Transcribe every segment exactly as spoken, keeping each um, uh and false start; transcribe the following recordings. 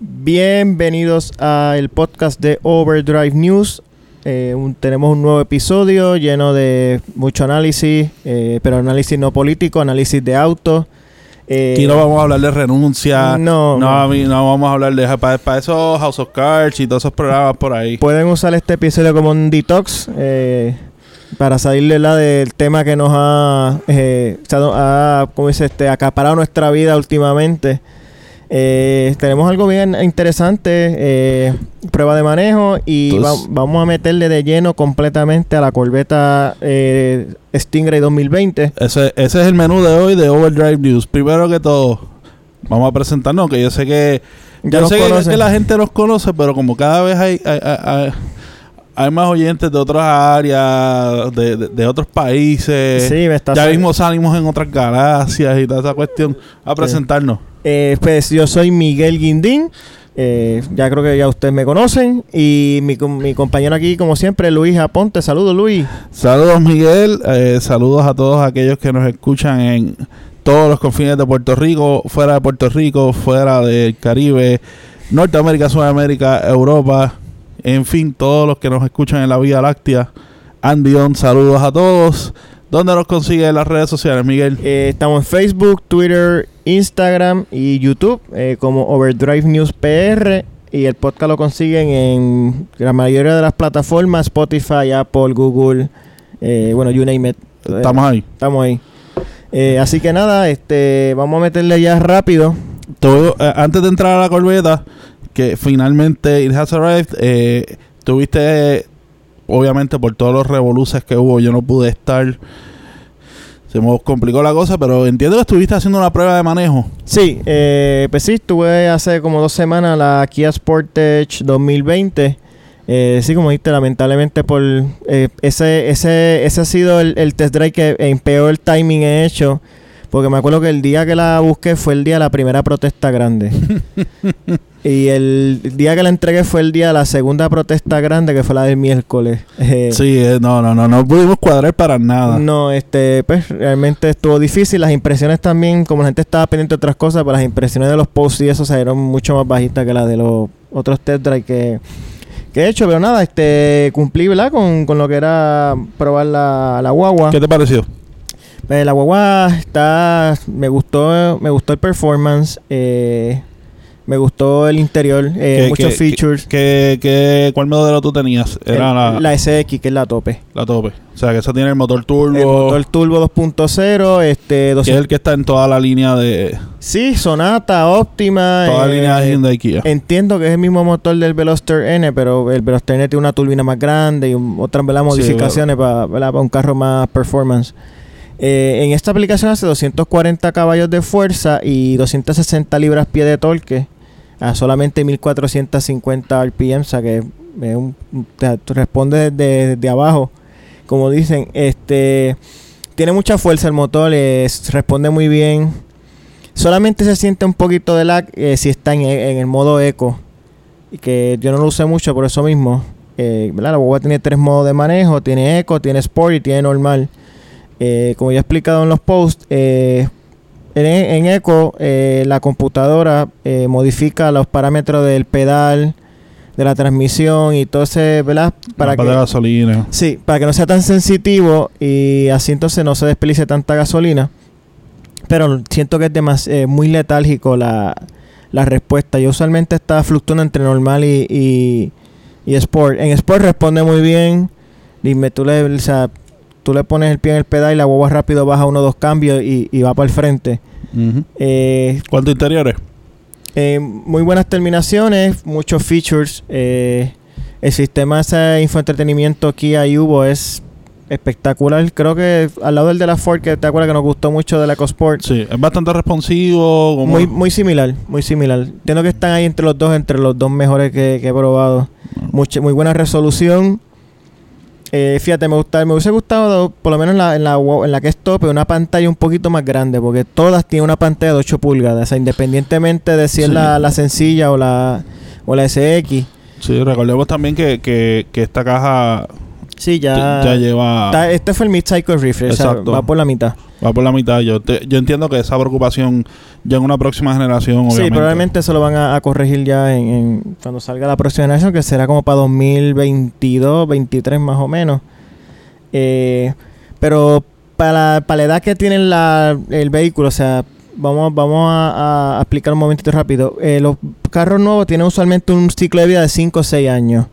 Bienvenidos al podcast de Overdrive News. Eh, un, tenemos un nuevo episodio lleno de mucho análisis, eh, pero análisis no político, análisis de autos. Eh, y no vamos a hablar de renuncia. No, no, no, no vamos a hablar de para, para esos House of Cards y todos esos programas por ahí. Pueden usar este episodio como un detox eh, para salir de la del tema que nos ha, eh, ha ¿cómo dice este? acaparado nuestra vida últimamente. Eh, tenemos algo bien interesante, eh, prueba de manejo y Entonces, va, vamos a meterle de lleno completamente a la Corvette eh, Stingray dos mil veinte. Ese, ese es el menú de hoy de Overdrive News. Primero que todo, vamos a presentarnos, que yo sé que ya yo sé que, que la gente nos conoce, pero como cada vez hay, hay, hay, hay más oyentes de otras áreas, de, de, de otros países, sí, me está ya mismo salimos en otras galaxias y toda esa cuestión, a presentarnos. Sí. Eh, pues yo soy Miguel Guindín, eh, ya creo que ya ustedes me conocen, y mi, mi compañero aquí como siempre, Luis Aponte. Saludos, Luis. Saludos, Miguel, eh, saludos a todos aquellos que nos escuchan en todos los confines de Puerto Rico, fuera de Puerto Rico, fuera del Caribe, Norteamérica, Sudamérica, Europa, en fin, todos los que nos escuchan en la Vía Láctea, Andión, saludos a todos. ¿Dónde nos consigue las redes sociales, Miguel? Eh, estamos en Facebook, Twitter, Instagram y YouTube eh, como Overdrive News P R, y el podcast lo consiguen en la mayoría de las plataformas: Spotify, Apple, Google, eh, bueno, you name it. Estamos eh, ahí. Estamos ahí. Eh, así que nada, este, vamos a meterle ya rápido. Todo, eh, antes de entrar a la Corvette, que finalmente it has arrived, eh, tuviste... Obviamente por todos los revoluces que hubo, yo no pude estar. Se me complicó la cosa, pero entiendo que estuviste haciendo una prueba de manejo. Sí, eh, pues sí, estuve hace como dos semanas la Kia Sportage dos mil veinte. Eh, sí, como dijiste, lamentablemente por eh, ese ese ese ha sido el, el test drive que en peor timing he hecho. Porque me acuerdo que el día que la busqué fue el día de la primera protesta grande. Y el día que la entregué fue el día de la segunda protesta grande, que fue la del miércoles. Eh, sí, eh, no, no, no, no pudimos cuadrar para nada. No, este, pues realmente estuvo difícil. Las impresiones también, como la gente estaba pendiente de otras cosas, pero las impresiones de los posts y eso salieron mucho más bajitas que las de los otros test drive que, que he hecho. Pero nada, este, cumplí, ¿verdad? Con, con lo que era probar la, la guagua. ¿Qué te pareció? La guagua está... Me gustó me gustó el performance. Eh, me gustó el interior. Eh, muchos features. ¿qué, qué, ¿Cuál modelo tú tenías? Era el, la, la S X, que es la tope. La tope. O sea, que esa tiene el motor turbo. El motor turbo dos punto cero. Este, dos, es el que está en toda la línea de... Sí, Sonata, Optima. Toda eh, la línea de Hyundai y Kia. Entiendo que es el mismo motor del Veloster N, pero el Veloster N tiene una turbina más grande y un, otras ¿verdad? modificaciones, sí, para, ¿verdad? para un carro más performance. Eh, en esta aplicación hace doscientos cuarenta caballos de fuerza y doscientos sesenta libras-pie de torque a solamente mil cuatrocientos cincuenta R P M, o sea que eh, un, te, te responde desde, desde abajo, como dicen. Este, tiene mucha fuerza el motor, eh, responde muy bien. Solamente se siente un poquito de lag eh, si está en, en el modo eco, que yo no lo usé mucho por eso mismo. Eh, la guagua tiene tres modos de manejo: tiene eco, tiene sport y tiene normal. Eh, como ya he explicado en los posts, eh, en, en Eco eh, la computadora eh, modifica los parámetros del pedal, de la transmisión y todo ese, ¿verdad? Para que, de gasolina. Sí, para que no sea tan sensitivo y así entonces no se desperdicie tanta gasolina. Pero siento que es demas, eh, muy letárgico la, la respuesta. Yo usualmente está fluctuando entre normal y, y, y Sport. En Sport responde muy bien. Dime, tú le... O sea, tú le pones el pie en el pedal y la guagua rápido baja uno o dos cambios y, y va para el frente. Uh-huh. Eh, ¿Cuánto interiores? Eh, muy buenas terminaciones, muchos features. Eh, el sistema de infoentretenimiento Kia Yubo es espectacular. Creo que al lado del de la Ford, que te acuerdas que nos gustó mucho de la EcoSport. Sí, es bastante responsivo. Como... Muy muy similar, muy similar. Entiendo que están ahí entre los dos, entre los dos mejores que, que he probado. Uh-huh. Mucha, muy buena resolución. Eh, fíjate, me gusta, me hubiese gustado, por lo menos en la, en la, en la que es tope, una pantalla un poquito más grande, porque todas tienen una pantalla de ocho pulgadas, o sea, independientemente de si sí. es la, la sencilla o la o la S X. Sí, recordemos también que, que, que esta caja Sí, ya, ya lleva... Está, este fue el mid-cycle refresh, o sea, va por la mitad. Va por la mitad. Yo te, yo entiendo que esa preocupación ya en una próxima generación, obviamente. Sí, probablemente se lo van a, a corregir ya en, en cuando salga la próxima generación, que será como para dos mil veintidós, veintitrés más o menos. Eh, pero para, para la edad que tiene la, el vehículo, o sea, vamos, vamos a, a explicar un momentito rápido. Eh, los carros nuevos tienen usualmente un ciclo de vida de cinco o seis años.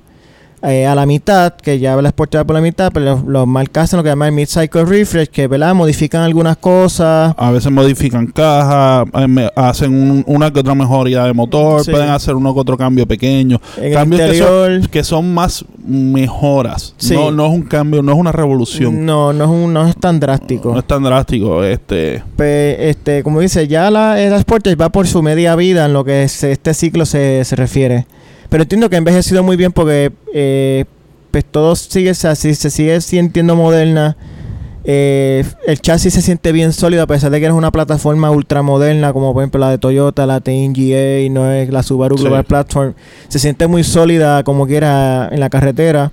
Eh, a la mitad, que ya la Sportage por la mitad, pero los, los marcas hacen lo que llaman el mid-cycle refresh, que, ¿verdad?, modifican algunas cosas. A veces modifican cajas, hacen un, una que otra mejoría de motor, sí, pueden hacer uno que otro cambio pequeño. En cambios que son, que son más mejoras. Sí. No, no es un cambio, no es una revolución. No, no es, un, no es tan drástico. No, no es tan drástico. Este, pues, este, como dice, ya la, la Sportage va por su media vida en lo que es, este ciclo se, se refiere. Pero entiendo que ha envejecido muy bien porque eh, pues todo sigue, o sea, se sigue sintiendo moderna. Eh, el chasis se siente bien sólido a pesar de que es una plataforma ultramoderna, como por ejemplo la de Toyota, la T N G A, no es la Subaru Global Platform. Se siente muy sólida como quiera en la carretera.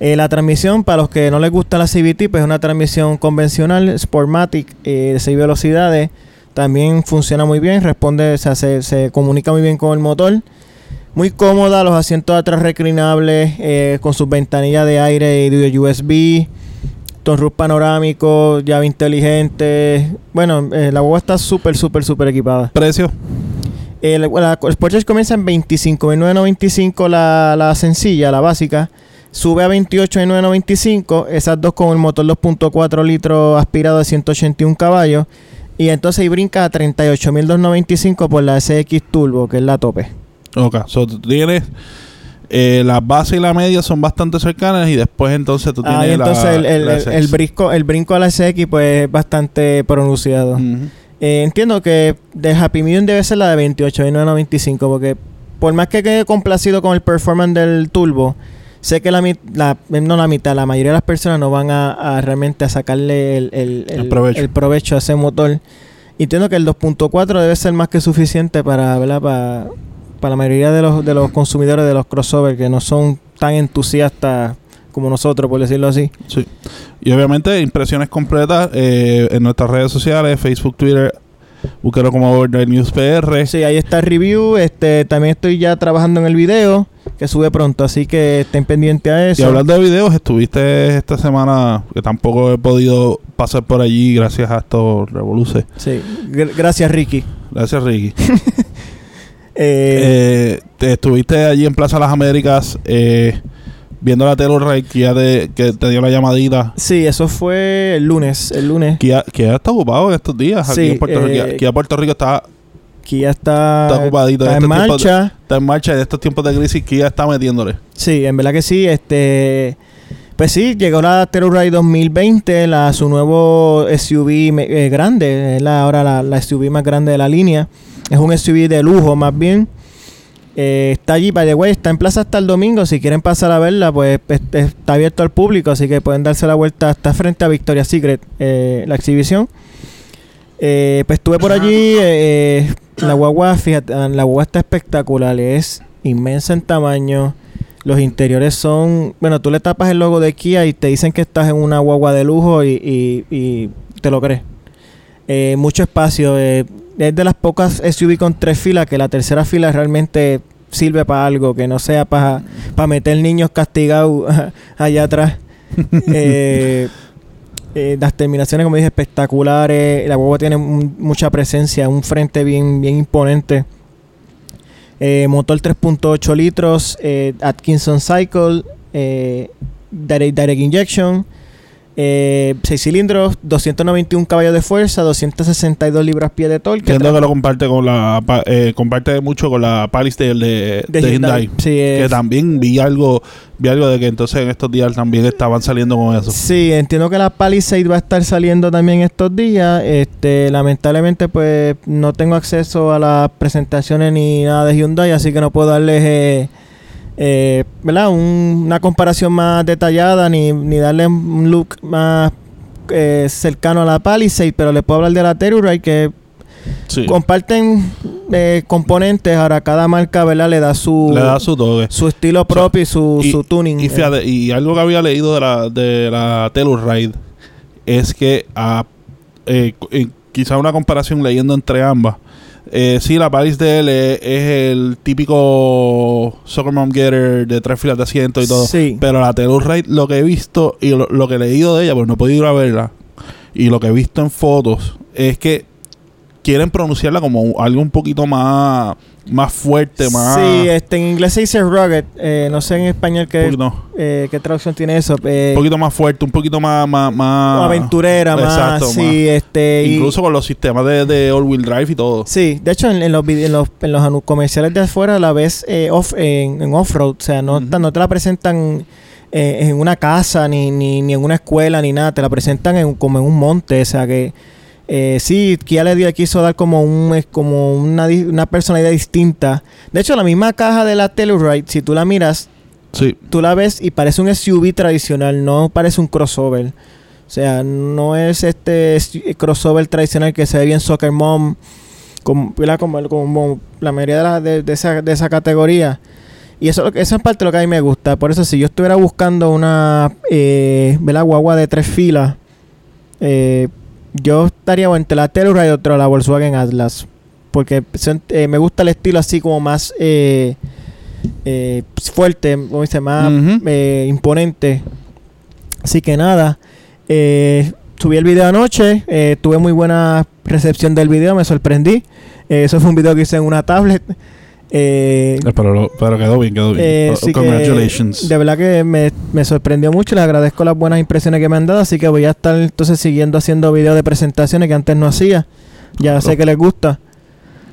Eh, la transmisión, para los que no les gusta la C V T, pues es una transmisión convencional, Sportmatic, eh, de seis velocidades. También funciona muy bien, responde, o sea, se, se comunica muy bien con el motor. Muy cómoda, los asientos de atrás reclinables, eh, con sus ventanillas de aire y de U S B, sunroof panorámico, llave inteligente. Bueno, eh, la guagua está súper, súper, súper equipada. ¿Precio? Eh, la, la, el Sportage comienza en veinticinco mil novecientos noventa y cinco, la, la sencilla, la básica. Sube a veintiocho mil novecientos noventa y cinco, esas dos con el motor dos punto cuatro litros aspirado de ciento ochenta y uno caballos. Y entonces ahí brinca a treinta y ocho mil doscientos noventa y cinco por la S X Turbo, que es la tope. Ok, so tú tienes eh, la base y la media son bastante cercanas y después entonces tú tienes ah, y entonces la, el, el, la S X. El, brisco, el brinco a la S X pues es bastante pronunciado. Uh-huh. Eh, entiendo que de Happy Medium debe ser la de veintiocho mil novecientos noventa y cinco porque por más que quede complacido con el performance del turbo, sé que la, la no la mitad, la mayoría de las personas no van a, a realmente a sacarle el, el, el, el, provecho. el provecho a ese motor. Entiendo que el dos punto cuatro debe ser más que suficiente para, ¿verdad?, para... para la mayoría de los de los consumidores de los crossover que no son tan entusiastas como nosotros, por decirlo así. Sí. Y obviamente impresiones completas eh, en nuestras redes sociales, Facebook, Twitter, búscalo como Overdrive News P R. Sí, ahí está el review. Este, también estoy ya trabajando en el video que sube pronto, así que estén pendientes a eso. Y hablando de videos, estuviste esta semana, que tampoco he podido pasar por allí gracias a estos revoluces. Sí. G- gracias, Ricky. Gracias, Ricky. Eh, eh, te estuviste allí en Plaza Las Américas eh, viendo la Telluride Kia de, que te dio la llamadita. Sí, eso fue el lunes. El lunes. Kia, Kia está ocupado en estos días. Sí, aquí en Puerto eh, Rico. Kia, Kia Puerto Rico está. Kia está. Está ocupadito. Está en, en marcha. De, está en marcha. En estos tiempos de crisis, Kia está metiéndole. Sí, en verdad que sí. Este. Pues sí, llegó la Telluride dos mil veinte, la, su nuevo S U V eh, grande, es la, ahora la, la S U V más grande de la línea. Es un S U V de lujo, más bien. Eh, está allí, by the way, está en plaza hasta el domingo. Si quieren pasar a verla, pues este, está abierto al público, así que pueden darse la vuelta hasta frente a Victoria's Secret, eh, la exhibición. Eh, pues estuve por allí, eh, la guagua, fíjate, la guagua está espectacular, es inmensa en tamaño. Los interiores son... Bueno, tú le tapas el logo de Kia y te dicen que estás en una guagua de lujo y, y, y te lo crees. Eh, mucho espacio. Eh, es de las pocas S U V con tres filas que la tercera fila realmente sirve para algo. Que no sea para pa meter niños castigados allá atrás. eh, eh, las terminaciones, como dije, espectaculares. La guagua tiene un, mucha presencia. Un frente bien, bien imponente. Eh, motor tres punto ocho litros, eh, Atkinson Cycle, eh, direct, direct Injection, eh, seis cilindros, doscientos noventa y uno caballos de fuerza, doscientos sesenta y dos libras-pie de torque. Entiendo que lo comparte con la eh, comparte mucho con la Palisade de, de, de Hyundai. Hyundai. Sí, eh, que también vi algo vi algo de que entonces en estos días también estaban saliendo con eso. Sí, entiendo que la Palisade va a estar saliendo también estos días. Este, lamentablemente pues no tengo acceso a las presentaciones ni nada de Hyundai, así que no puedo darles eh, eh, ¿verdad? Un, una comparación más detallada ni, ni darle un look más eh, cercano a la Palisade, pero les puedo hablar de la Telluride, que sí. comparten eh, componentes. Ahora cada marca, ¿verdad?, le da su le da su toque, su estilo propio, o sea, y su, y, su tuning. Y, fíjate, eh. y algo que había leído de la de la Telluride es que a, eh, eh, quizá una comparación leyendo entre ambas. Eh, sí, la Palisade es, es el típico soccer mom getter de tres filas de asiento y todo. Sí. Pero la Telluride, lo que he visto y lo, lo que he leído de ella, pues no he podido ir a verla. Y lo que he visto en fotos es que quieren pronunciarla como algo un poquito más, más fuerte, más... Sí, este, en inglés se dice rugged. Eh, no sé en español qué, poquito, eh, qué traducción tiene eso. Eh, un poquito más fuerte, un poquito más... más, más aventurera, exacto, más... Sí, más, este... Incluso y, con los sistemas de, de all-wheel drive y todo. Sí, de hecho en, en, los, en, los, en los comerciales de afuera la ves eh, off, en, en off-road. O sea, no, uh-huh. no te la presentan... Eh, en una casa, ni, ni, ni en una escuela, ni nada. Te la presentan en, como en un monte. O sea que eh, sí, Kia le dio, quiso dar como un como una, una personalidad distinta. De hecho, la misma caja de la Telluride, si tú la miras, sí. tú la ves y parece un S U V tradicional, no parece un crossover. O sea, no es este crossover tradicional que se ve bien soccer mom, como, como, como la mayoría de, la, de, de, esa, de esa categoría. Y eso, eso es parte de lo que a mí me gusta. Por eso, si yo estuviera buscando una eh, ¿verdad? guagua de tres filas, eh, yo estaría entre la Telluride y otra, la Volkswagen Atlas. Porque eh, me gusta el estilo así como más eh, eh, fuerte, como dice, más uh-huh. eh, imponente. Así que nada, eh, subí el video anoche, eh, tuve muy buena recepción del video, me sorprendí. Eh, eso fue un video que hice en una tablet. Eh, pero, lo, pero quedó bien, quedó bien. Eh, oh, congratulations. Que, de verdad que me, me sorprendió mucho. Les agradezco las buenas impresiones que me han dado. Así que voy a estar entonces siguiendo haciendo videos de presentaciones que antes no hacía. Ya oh. sé que les gusta.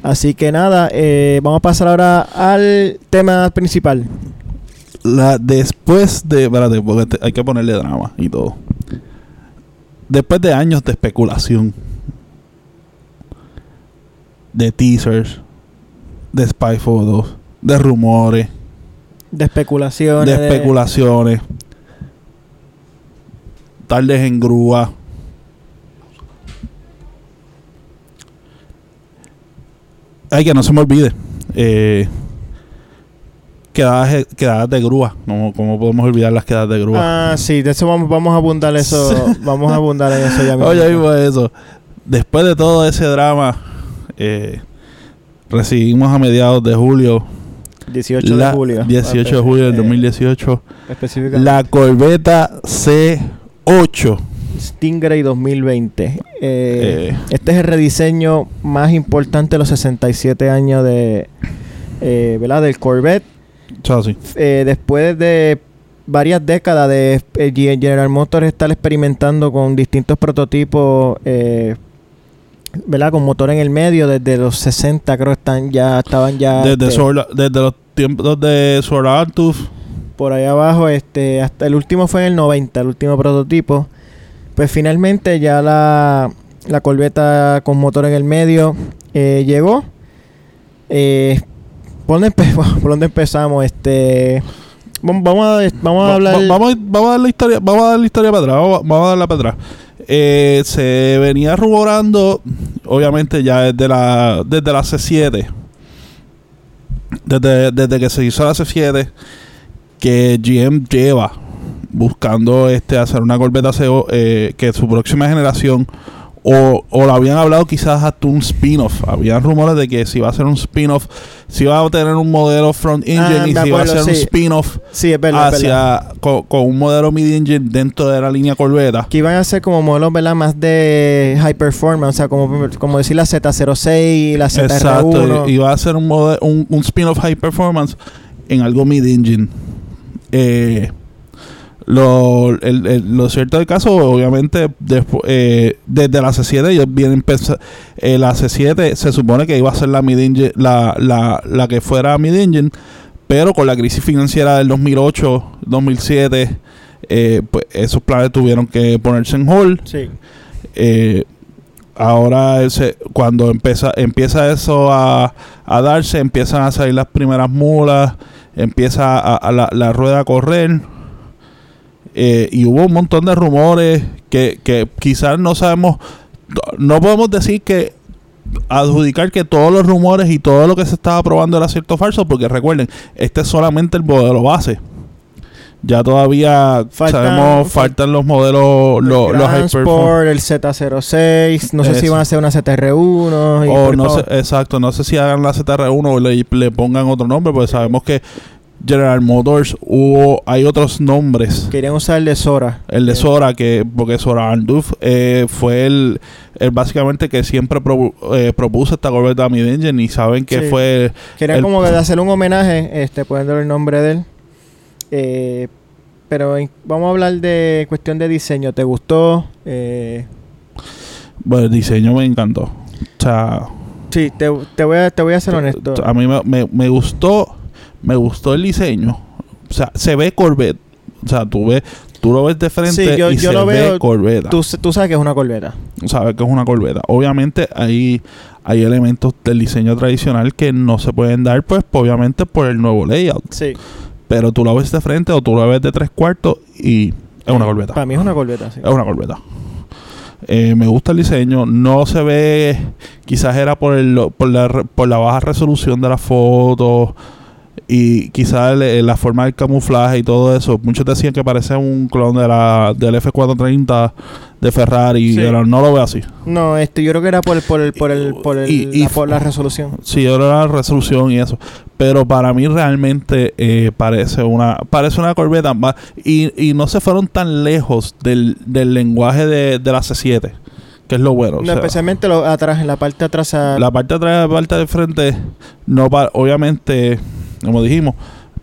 Así que nada, eh, vamos a pasar ahora al tema principal. La después de... Espérate, porque te, hay que ponerle drama y todo. Después de años de especulación, de teasers, de spy photos, de rumores, de especulaciones, de especulaciones, de... tardes en grúa. Ay, que no se me olvide, eh, quedadas, quedadas de grúa. ¿Cómo, cómo podemos olvidar las quedadas de grúa? Ah, sí, de eso vamos, vamos a abundar eso, vamos a abundar en eso ya mismo. Oye, mismo eso. Después de todo ese drama, eh, recibimos a mediados de julio, dieciocho de julio, dieciocho de julio del dos mil dieciocho, eh, la Corvette C ocho Stingray dos mil veinte. Eh, eh. Este es el rediseño más importante de los sesenta y siete años de, eh, ¿verdad?, del Corvette. So, sí. eh, después de varias décadas de eh, General Motors estar experimentando con distintos prototipos, eh, ¿verdad?, con motor en el medio. Desde los sesenta creo están ya estaban ya desde, este, Zora, desde los tiempos de Zora Arkus-Duntov por ahí abajo, este hasta el último fue en el noventa, el último prototipo. Pues finalmente ya la la Corvette con motor en el medio eh, llegó. eh, ¿por, dónde empe- por dónde empezamos? este vamos a vamos a hablar va, va, vamos, a, vamos a dar la historia vamos a dar la historia para atrás vamos, vamos a darla para atrás. Eh, se venía rumorando, obviamente, ya desde la desde la C siete, desde, desde que se hizo la C siete, que G M lleva buscando este hacer una Corvette C ocho, eh, que su próxima generación, o, o la habían hablado quizás hasta un spin-off. Habían rumores de que si va a ser un spin-off, si va a tener un modelo front-engine, ah, y si acuerdo, va a ser sí. un spin-off sí, es verdad, hacia es con, con un modelo mid-engine dentro de la línea Corvette. Que iban a ser como modelos, ¿verdad?, más de high performance, o sea, como, como decir la Z cero seis, la Z R uno. Exacto, iba a ser un, model, un, un spin-off high performance en algo mid-engine. Eh... Lo, el, el, lo cierto del caso, obviamente, despo, eh, desde la C siete ellos vienen pensando, eh, la C siete se supone que iba a ser la mid-engine, la, la, la que fuera mid-engine, pero con la crisis financiera del dos mil ocho, dos mil siete, eh, pues esos planes tuvieron que ponerse en hold. Sí. Eh, ahora ese, cuando empieza, empieza eso a, a darse, empiezan a salir las primeras mulas, empieza a, a la, la rueda a correr. Eh, y hubo un montón de rumores que, que quizás no sabemos, no podemos decir que adjudicar que todos los rumores y todo lo que se estaba probando era cierto o falso, porque recuerden, este es solamente el modelo base. Ya todavía faltan, sabemos, faltan los modelos, los Hypersport, el Z cero seis, no sé eso. Si van a hacer una Z R uno. Y o no sé, exacto, no sé si hagan la Z R uno o le, le pongan otro nombre, porque sabemos que General Motors hubo, hay otros nombres. Querían usar el de Zora. El de Zora, que, porque Zora Arkus-Duntov eh, fue el, el básicamente que siempre pro, eh, propuso esta Corvette Dummy Engine y saben que sí. fue... Querían el, como que hacer un homenaje, este, poniéndole el nombre de él. Eh, pero en, vamos a hablar de cuestión de diseño. ¿Te gustó? Eh, bueno, el diseño me encantó. O sea... Sí, te, te, voy, a, te voy a ser te, honesto. A mí me, me, me gustó... Me gustó el diseño. O sea, se ve Corvette. O sea, tú ves, tú lo ves de frente sí, yo, y yo se lo ve veo, Corvette. Tú, tú sabes que es una Corvette. Sabes que es una Corvette. Obviamente hay, hay elementos del diseño tradicional que no se pueden dar, pues, obviamente, por el nuevo layout. Sí. Pero tú lo ves de frente o tú lo ves de tres cuartos y es una Corvette. Para mí es una Corvette, sí. Es una Corvette. Eh, me gusta el diseño. No se ve... Quizás era por, el, por, la, por la baja resolución de las fotos... Y quizás la forma del camuflaje y todo eso. Muchos decían que parece un clon de la del F cuatrocientos treinta de Ferrari. Sí. Pero no lo veo así. No, este, yo creo que era por, por, el, por, el, por, el, y, la, y, por la resolución. Sí, era la resolución y eso. Pero para mí realmente eh, parece una parece una Corvette. Y, y no se fueron tan lejos del, del lenguaje de, de la C siete. Que es lo bueno. No, o sea, especialmente lo atrás, en la parte de atrás. A... La parte de atrás, la parte de frente, no pa- obviamente... Como dijimos,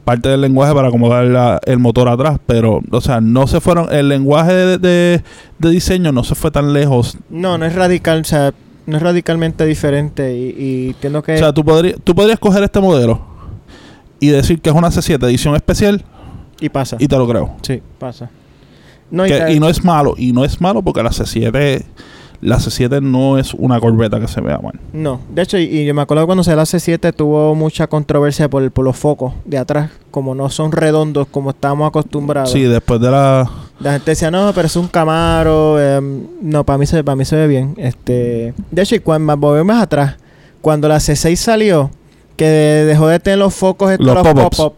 parte del lenguaje para acomodar la, el motor atrás, pero, o sea, no se fueron, el lenguaje de, de, de diseño no se fue tan lejos. No, no es radical, o sea, no es radicalmente diferente y, y entiendo que... O sea, tú, podrí, tú podrías coger este modelo y decir que es una C siete edición especial. Y pasa. Y te lo creo. Sí, pasa. No, que, y, te... y no es malo, y no es malo porque la C siete... La C siete no es una Corvette que se vea mal. No. De hecho, y, y yo me acuerdo cuando se la C siete tuvo mucha controversia por, el, por los focos de atrás. Como no son redondos como estábamos acostumbrados. Sí, después de la... La gente decía, no, pero es un Camaro. Eh, no, para mí, se, para mí se ve bien. Este, de hecho, y cuando volvemos atrás, cuando la C seis salió, que dejó de tener los focos, estos, los, los pop-ups. pop-up.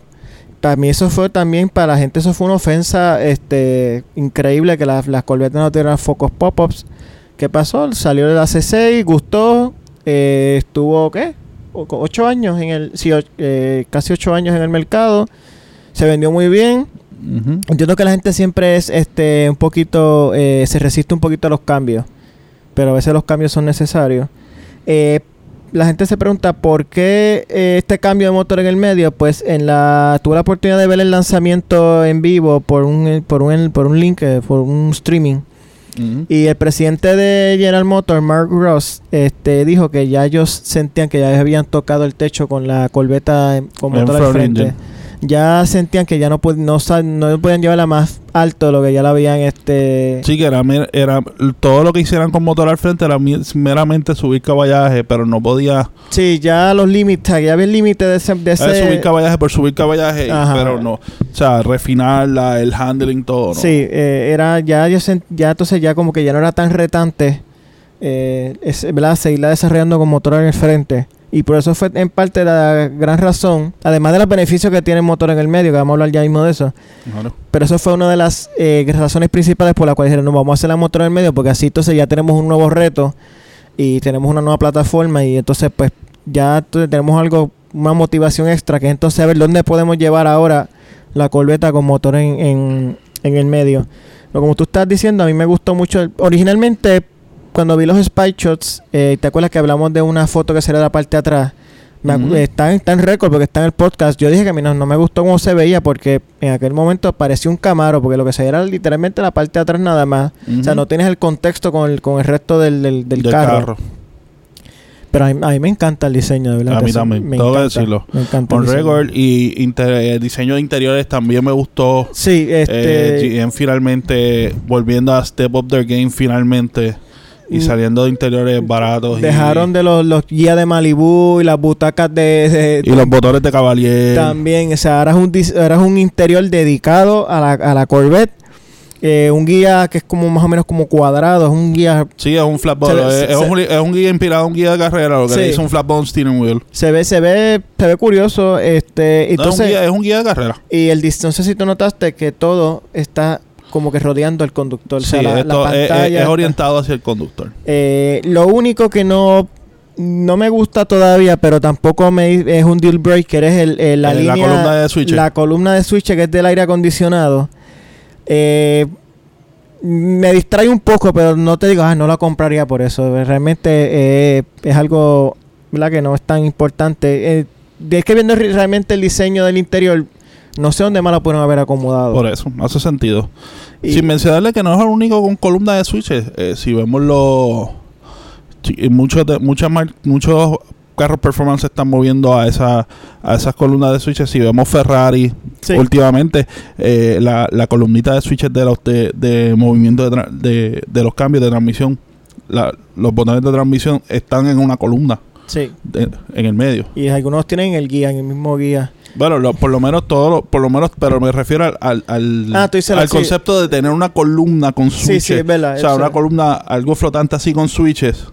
Para mí eso fue también, para la gente eso fue una ofensa este, increíble que la, las Corvettes no tuvieran focos pop-ups. ¿Qué pasó? Salió de la C seis, gustó, eh, estuvo, ¿qué? O, ocho años en el, sí, o, eh, casi ocho años en el mercado, se vendió muy bien. Uh-huh. Entiendo que la gente siempre es, este, un poquito, eh, se resiste un poquito a los cambios, pero a veces los cambios son necesarios. Eh, la gente se pregunta, ¿por qué eh, este cambio de motor en el medio? Pues en la, tuve la oportunidad de ver el lanzamiento en vivo por un, por un, por un link, eh, por un streaming. Uh-huh. Y el presidente de General Motors, Mark Ross, este, dijo que ya ellos sentían que ya habían tocado el techo con la Corvette con motor al frente. Engine. Ya sentían que ya no, no, no podían llevarla más alto lo que ya la habían... este Sí, que era, era todo lo que hicieran con motor al frente era meramente subir caballaje, pero no podía... Sí, ya los límites, ya había el límite de ese... De ese subir caballaje por subir caballaje, ajá, pero no. O sea, refinarla, el handling, todo, ¿no? Sí, eh, era ya, yo sent, ya entonces ya como que ya no era tan retante, eh, es, ¿verdad? Seguirla desarrollando con motor al frente. Y por eso fue en parte la gran razón, además de los beneficios que tiene el motor en el medio, que vamos a hablar ya mismo de eso. Claro. Pero eso fue una de las eh, razones principales por las cuales dijeron, no, vamos a hacer la motor en el medio, porque así entonces ya tenemos un nuevo reto y tenemos una nueva plataforma y entonces pues ya t- tenemos algo, una motivación extra, que es entonces a ver dónde podemos llevar ahora la Corvette con motor en, en, en el medio. Pero como tú estás diciendo, a mí me gustó mucho, el, originalmente... Cuando vi los spy shots, eh, ¿te acuerdas que hablamos de una foto que sería de la parte de atrás? Mm-hmm. Está, está en récord porque está en el podcast. Yo dije que a mí no, no me gustó cómo se veía porque en aquel momento parecía un Camaro, porque lo que se veía era literalmente la parte de atrás nada más. Mm-hmm. O sea, no tienes el contexto con el, con el resto del, del, del, del carro. carro. Pero a mí, a mí me encanta el diseño, de verdad. A mí también, me tengo que decirlo. Me encanta. Con récord y inter- diseño de interiores también me gustó. Sí, este... G M eh, finalmente, volviendo a Step Up Their Game finalmente... Y saliendo de interiores baratos. Dejaron y, de los, los guías de Malibu y las butacas de... de y tam- los botones de Cavalier. También, o sea, ahora es un, ahora es un interior dedicado a la, a la Corvette. eh, un guía que es como más o menos como cuadrado, es un guía... Sí, es un flatbed, es, es, es un guía inspirado, un guía de carrera, lo que sí. le hizo un flatbed steering wheel. Se ve, se ve, se ve curioso, este... No, entonces, es, un guía, es un guía de carrera. Y el no sé si tú notaste que todo está... como que rodeando al conductor. Sí, o sea, la, esto la pantalla es, es orientado hacia el conductor. Eh, lo único que no no me gusta todavía, pero tampoco me es un deal breaker, es el, el, la eh, línea... La columna de switch. La columna de switch que es del aire acondicionado. Eh, me distrae un poco, pero no te digo, ah, no la compraría por eso. Realmente eh, es algo, ¿verdad?, que no es tan importante. Eh, es que viendo realmente el diseño del interior... No sé dónde más la pueden haber acomodado. Por eso, hace sentido. Y sin mencionarle que no es el único con columna de switches. Eh, si vemos los... Muchos muchas muchos carros performance se están moviendo a esa a esas columnas de switches. Si vemos Ferrari, sí. últimamente, eh, la, la columnita de switches de los de, de movimiento de, tra- de, de los cambios de transmisión, la, los botones de transmisión están en una columna. Sí. De, en el medio. Y algunos tienen el guía, en el mismo guía. Bueno, lo, por lo menos todo, lo, por lo menos, pero me refiero al al, al, ah, al concepto de tener una columna con switches. Sí, sí, verdad, o sea, una sí. columna, algo flotante así con switches.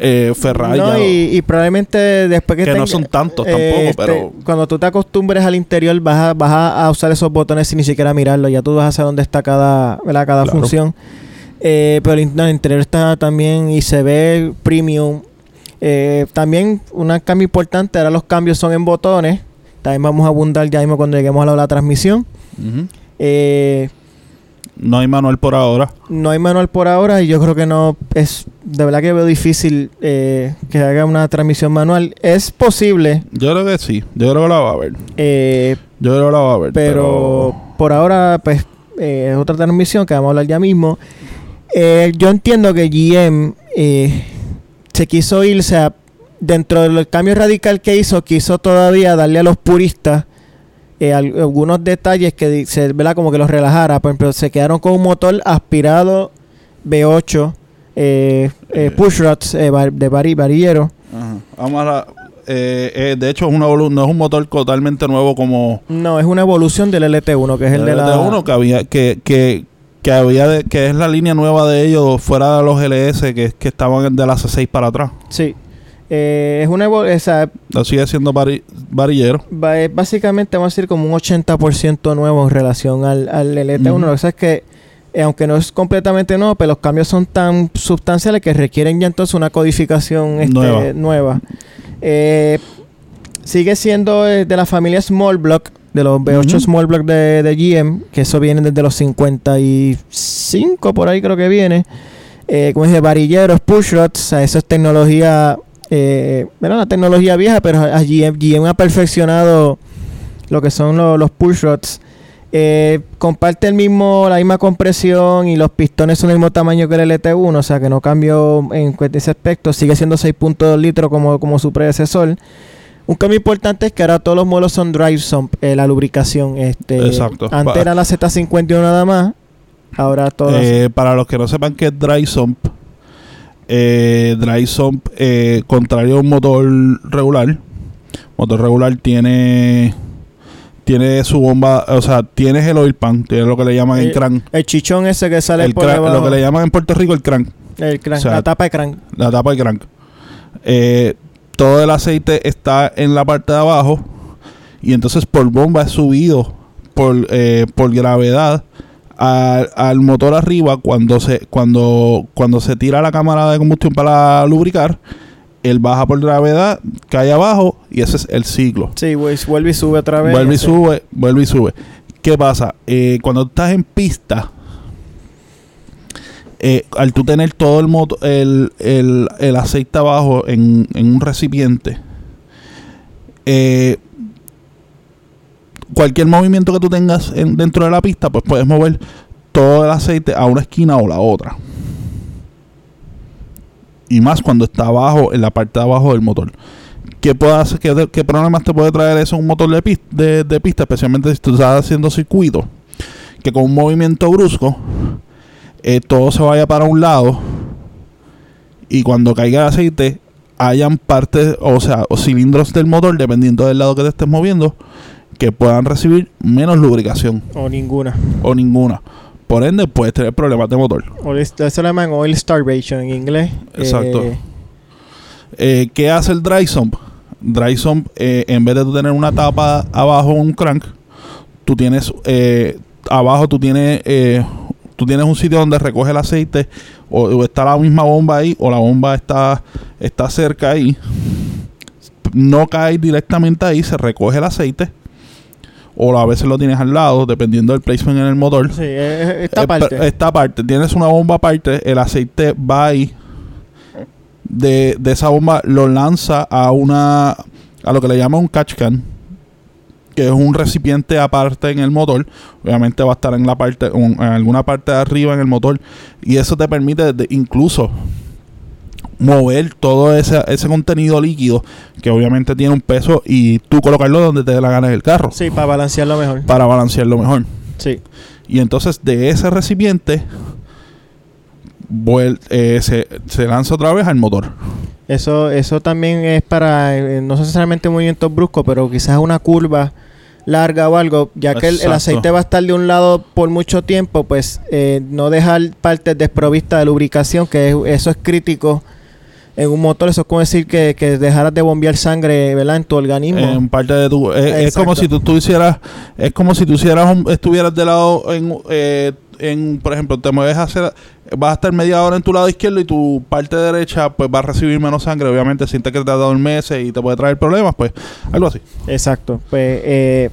Eh, Ferrari. No, y, y probablemente después que... Que tenga, no son tantos tampoco, eh, este, pero... Cuando tú te acostumbres al interior, vas a, vas a usar esos botones sin ni siquiera mirarlo. Ya tú vas a saber dónde está cada, ¿verdad?, cada claro. función. Eh, pero el, no, el interior está también y se ve premium. Eh, también un cambio importante, ahora los cambios son en botones. También vamos a abundar ya mismo cuando lleguemos a la, la transmisión. Uh-huh. Eh, no hay manual por ahora. No hay manual por ahora y yo creo que no es... De verdad que veo difícil eh, que haga una transmisión manual. ¿Es posible? Yo creo que sí. Yo creo que la va a ver. Eh, yo creo que la va a ver. Pero, pero... por ahora pues eh, es otra transmisión que vamos a hablar ya mismo. Eh, yo entiendo que G M eh, se quiso irse a... Dentro del cambio radical que hizo, quiso todavía darle a los puristas eh, al, algunos detalles que se, ¿verdad?, como que los relajara. Por ejemplo, se quedaron con un motor aspirado V ocho eh, eh, push rods eh, bar, de bar, varillero. Ajá. Vamos a la, eh, eh, de hecho, es una evolu- no es un motor totalmente nuevo como... No, es una evolución del L T uno, que es el, el de la... L T uno que había... que, que Que había de, que es la línea nueva de ellos fuera de los L S que, que estaban de la C seis para atrás. Sí. Eh, es una... Evol- esa, lo sigue siendo bari- varillero. Va, es básicamente, vamos a decir, como un ochenta por ciento nuevo en relación al, al L T uno. Uh-huh. Lo que pasa es que, eh, aunque no es completamente nuevo, pero los cambios son tan sustanciales que requieren ya entonces una codificación este, nueva. nueva. Eh, sigue siendo eh, de la familia Small Block, de los V ocho uh-huh. Small Block de, de G M, que eso viene desde los cincuenta y cinco, por ahí creo que viene. Eh, como dije, varilleros, push rods, o sea, eso es tecnología... Eh, bueno, la tecnología vieja, pero a G M, G M ha perfeccionado lo que son lo, los push rods. Eh, comparte el mismo, la misma compresión y los pistones son del mismo tamaño que el L T uno, o sea que no cambió en ese aspecto. Sigue siendo seis punto dos litros como, como su predecesor. Un cambio importante es que ahora todos los modelos son drive sump, eh, la lubricación. Este, Exacto. Antes para, era la Z cincuenta y uno nada más, ahora todos. Eh, para los que no sepan qué es drive sump. Eh, drive sump, eh, contrario a un motor regular, motor regular tiene tiene su bomba, o sea, tienes el oil pan, tiene lo que le llaman el, el crank, el chichón ese que sale el por crank, debajo, lo que le llaman en Puerto Rico el crank, el crank, o sea, la tapa de crank, la tapa de crank. Eh, todo el aceite está en la parte de abajo y entonces por bomba es subido por eh, por gravedad Al, al motor arriba. Cuando se cuando cuando se tira la cámara de combustión para lubricar, él baja por gravedad, cae abajo y ese es el ciclo. Sí, pues, vuelve y sube otra vez. Vuelve y sube, vuelve y sube. ¿Qué pasa? Eh, cuando estás en pista, eh, al tú tener todo el, moto, el, el, el aceite abajo en, en un recipiente, eh, cualquier movimiento que tú tengas en, dentro de la pista, pues puedes mover todo el aceite a una esquina o la otra. Y más cuando está abajo, en la parte de abajo del motor. ¿Qué, puede hacer, qué, qué problemas te puede traer eso un motor de, pist- de, de pista? Especialmente si tú estás haciendo circuito. Que con un movimiento brusco, eh, todo se vaya para un lado. Y cuando caiga el aceite, hayan partes, o sea, o cilindros del motor, dependiendo del lado que te estés moviendo, que puedan recibir menos lubricación. O ninguna. O ninguna. Por ende, puedes tener problemas de motor. Eso le llaman oil starvation en inglés. Exacto. Eh, eh, ¿Qué hace el dry sump? Dry sump, eh, en vez de tú tener una tapa abajo, un crank, tú tienes eh, abajo, tú tienes eh, tú tienes un sitio donde recoge el aceite, o, o está la misma bomba ahí, o la bomba está, está cerca ahí. No cae directamente ahí, se recoge el aceite. O a veces lo tienes al lado, dependiendo del placement en el motor. Sí, esta parte. Esta parte. Tienes una bomba aparte, el aceite va ahí. De, de esa bomba lo lanza a una... a lo que le llaman un catch can, que es un recipiente aparte en el motor. Obviamente va a estar en la parte, en alguna parte de arriba en el motor. Y eso te permite de, incluso... mover todo ese, ese contenido líquido que obviamente tiene un peso, y tú colocarlo donde te dé la gana del carro. Sí, para balancearlo mejor. Para balancearlo mejor. Sí. Y entonces de ese recipiente vuel- eh, se, se lanza otra vez al motor. Eso eso también es para, eh, no necesariamente movimientos bruscos, pero quizás una curva larga o algo, ya que el, el aceite va a estar de un lado por mucho tiempo, pues eh, no dejar partes desprovistas de lubricación, que es, eso es crítico. En un motor, eso es como decir que, que dejaras de bombear sangre, ¿verdad?, en tu organismo. En parte de tu... Es, es como si tú, tú hicieras... Es como si tú hicieras un, estuvieras de lado en... Eh, en por ejemplo, te mueves hacia... Vas a estar media hora en tu lado izquierdo y tu parte derecha, pues, va a recibir menos sangre. Obviamente, sientes que te has dado un mes y te puede traer problemas, pues, algo así. Exacto. Pues, eh,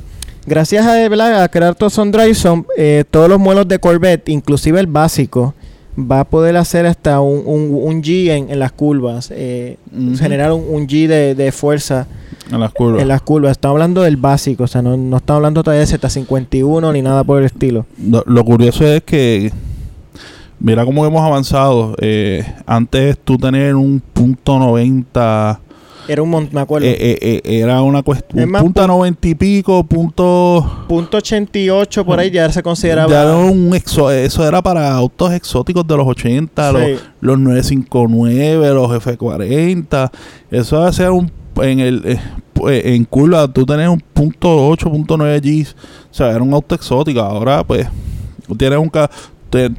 gracias a, ¿verdad?, a crear todos son drive son, eh, todos los modelos de Corvette, inclusive el básico, va a poder hacer hasta un, un, un G en, en las curvas, eh, uh-huh. generar un, un G de, de fuerza en las curvas. En las curvas. Estamos hablando del básico, o sea, no, no estamos hablando todavía de Z cincuenta y uno ni nada por el estilo. Lo, lo curioso es que, mira cómo hemos avanzado. Eh, antes tú tener un punto noventa... Era un montón, me acuerdo. Eh, eh, eh, era una cuestión. Punto noventa y pico, punto. Punto ochenta y ocho, por ahí ya se consideraba. Ya era un exo, eso era para autos exóticos de los ochenta, sí. los, los nueve cincuenta y nueve, los F cuarenta. Eso va a ser un. En el eh, en curva, tú tenés un punto ocho, punto nueve Gs. O sea, era un auto exótico. Ahora, pues, tienes un. Ca-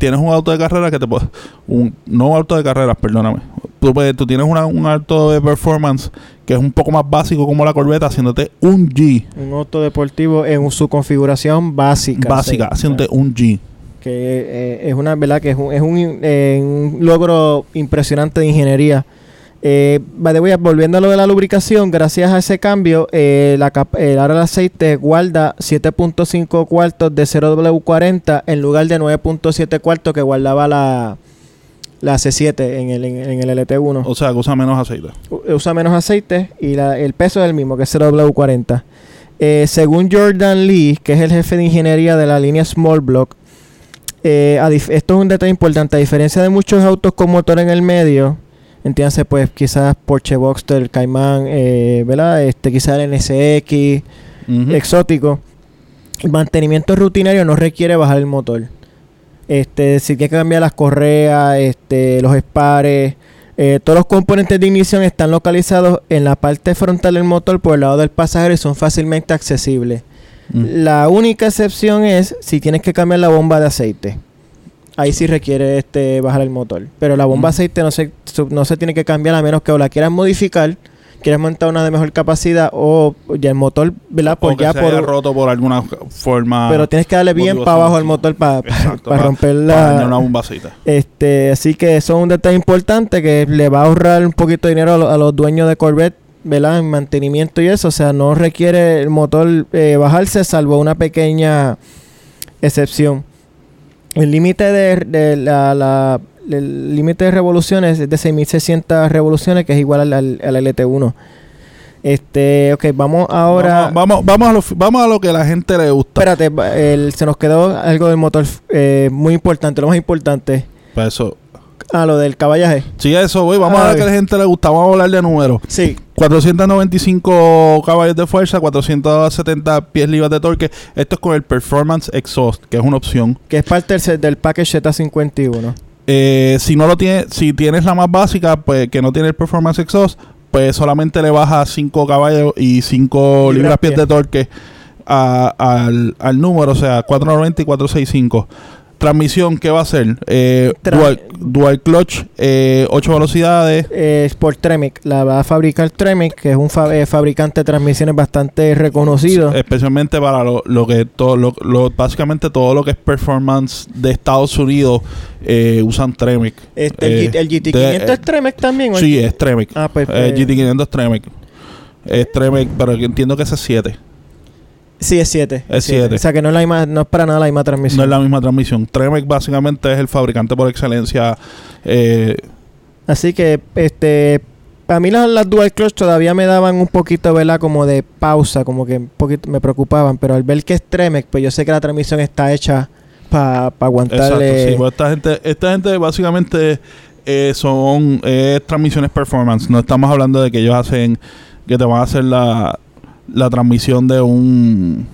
Tienes un auto de carrera que te puede... Un, no auto de carreras, perdóname. Tú, pues, tú tienes una, un auto de performance que es un poco más básico, como la Corvette, haciéndote un G. Un auto deportivo en su configuración básica. Básica, sí, haciéndote claro. un G. Que eh, es una, ¿verdad? Que es un, es un, eh, un logro impresionante de ingeniería. Eh, volviendo a lo de la lubricación, gracias a ese cambio, eh, la cap- el ahora el aceite guarda siete punto cinco cuartos de cero W cuarenta en lugar de nueve punto siete cuartos que guardaba la, la C siete en el, en el L T uno. O sea, que usa menos aceite. U- usa menos aceite y la, el peso es el mismo, que es cero W cuarenta. Eh, según Jordan Lee, que es el jefe de ingeniería de la línea Small Block, eh, dif- esto es un detalle importante. A diferencia de muchos autos con motor en el medio, entiéndase, pues, quizás Porsche Boxster, Cayman, eh, ¿verdad? Este, quizás el N S X, uh-huh. exótico. El mantenimiento rutinario no requiere bajar el motor. Este, si tienes que cambiar las correas, este, los spares, eh, todos los componentes de ignición están localizados en la parte frontal del motor por el lado del pasajero y son fácilmente accesibles. Uh-huh. La única excepción es si tienes que cambiar la bomba de aceite. Ahí sí requiere este bajar el motor. Pero la bomba de aceite no se, no se tiene que cambiar a menos que o la quieras modificar, quieras montar una de mejor capacidad o ya el motor, ¿verdad? Por, o que ya se por, haya roto por alguna forma. Pero tienes que darle bien para abajo al motor para pa, pa romper la... Para dañar una bomba aceite. Este, así que eso es un detalle importante que le va a ahorrar un poquito de dinero a, lo, a los dueños de Corvette, ¿verdad? En mantenimiento y eso. O sea, no requiere el motor eh, bajarse salvo una pequeña excepción. El límite de, de la, la el límite de revoluciones es de seis mil seiscientas revoluciones, que es igual al, al, al L T uno. Este, okay, vamos ahora. Vamos, vamos, vamos a lo, vamos a lo que la gente le gusta. Espérate, el, se nos quedó algo del motor eh, muy importante, lo más importante. Para eso. Ah, lo del caballaje. Sí, eso voy. Vamos ah, a ver qué a la gente le gusta. Vamos a hablar de números. Sí. cuatrocientos noventa y cinco caballos de fuerza, cuatrocientos setenta pies-libras de torque. Esto es con el Performance Exhaust, que es una opción. Que es parte del, del package Z cincuenta y uno. Eh, si no lo tiene, si tienes la más básica, pues que no tiene el Performance Exhaust, pues solamente le baja cinco caballos y cinco libras pies de torque a, a, al, al número, o sea, cuatrocientos noventa y cuatrocientos sesenta y cinco. Transmisión, ¿qué va a ser? Eh, dual, dual clutch, eh, ocho velocidades. Eh, Sport Tremec, la va a fabricar Tremec, que es un fa eh, fabricante de transmisiones bastante reconocido. Especialmente para lo, lo que todo, lo, lo, básicamente todo lo que es performance de Estados Unidos, eh, usan Tremec. Este, eh, ¿El G T quinientos de, es Tremec también? Sí, es Tremec. Ah, pues, eh, el G T quinientos es Tremec. Es Tremec, pero entiendo que ese es siete. Sí, es siete. Es siete. O sea, que no es, la misma, no es para nada la misma transmisión. No es la misma transmisión. Tremec básicamente es el fabricante por excelencia. Eh. Así que, este... A mí las, las dual clutch todavía me daban un poquito, ¿verdad? Como de pausa, como que un poquito me preocupaban. Pero al ver que es Tremec, pues yo sé que la transmisión está hecha para pa aguantarle... Exacto, sí. Pues esta gente, esta gente básicamente eh, son eh, transmisiones performance. No estamos hablando de que ellos hacen... Que te van a hacer la... la transmisión de un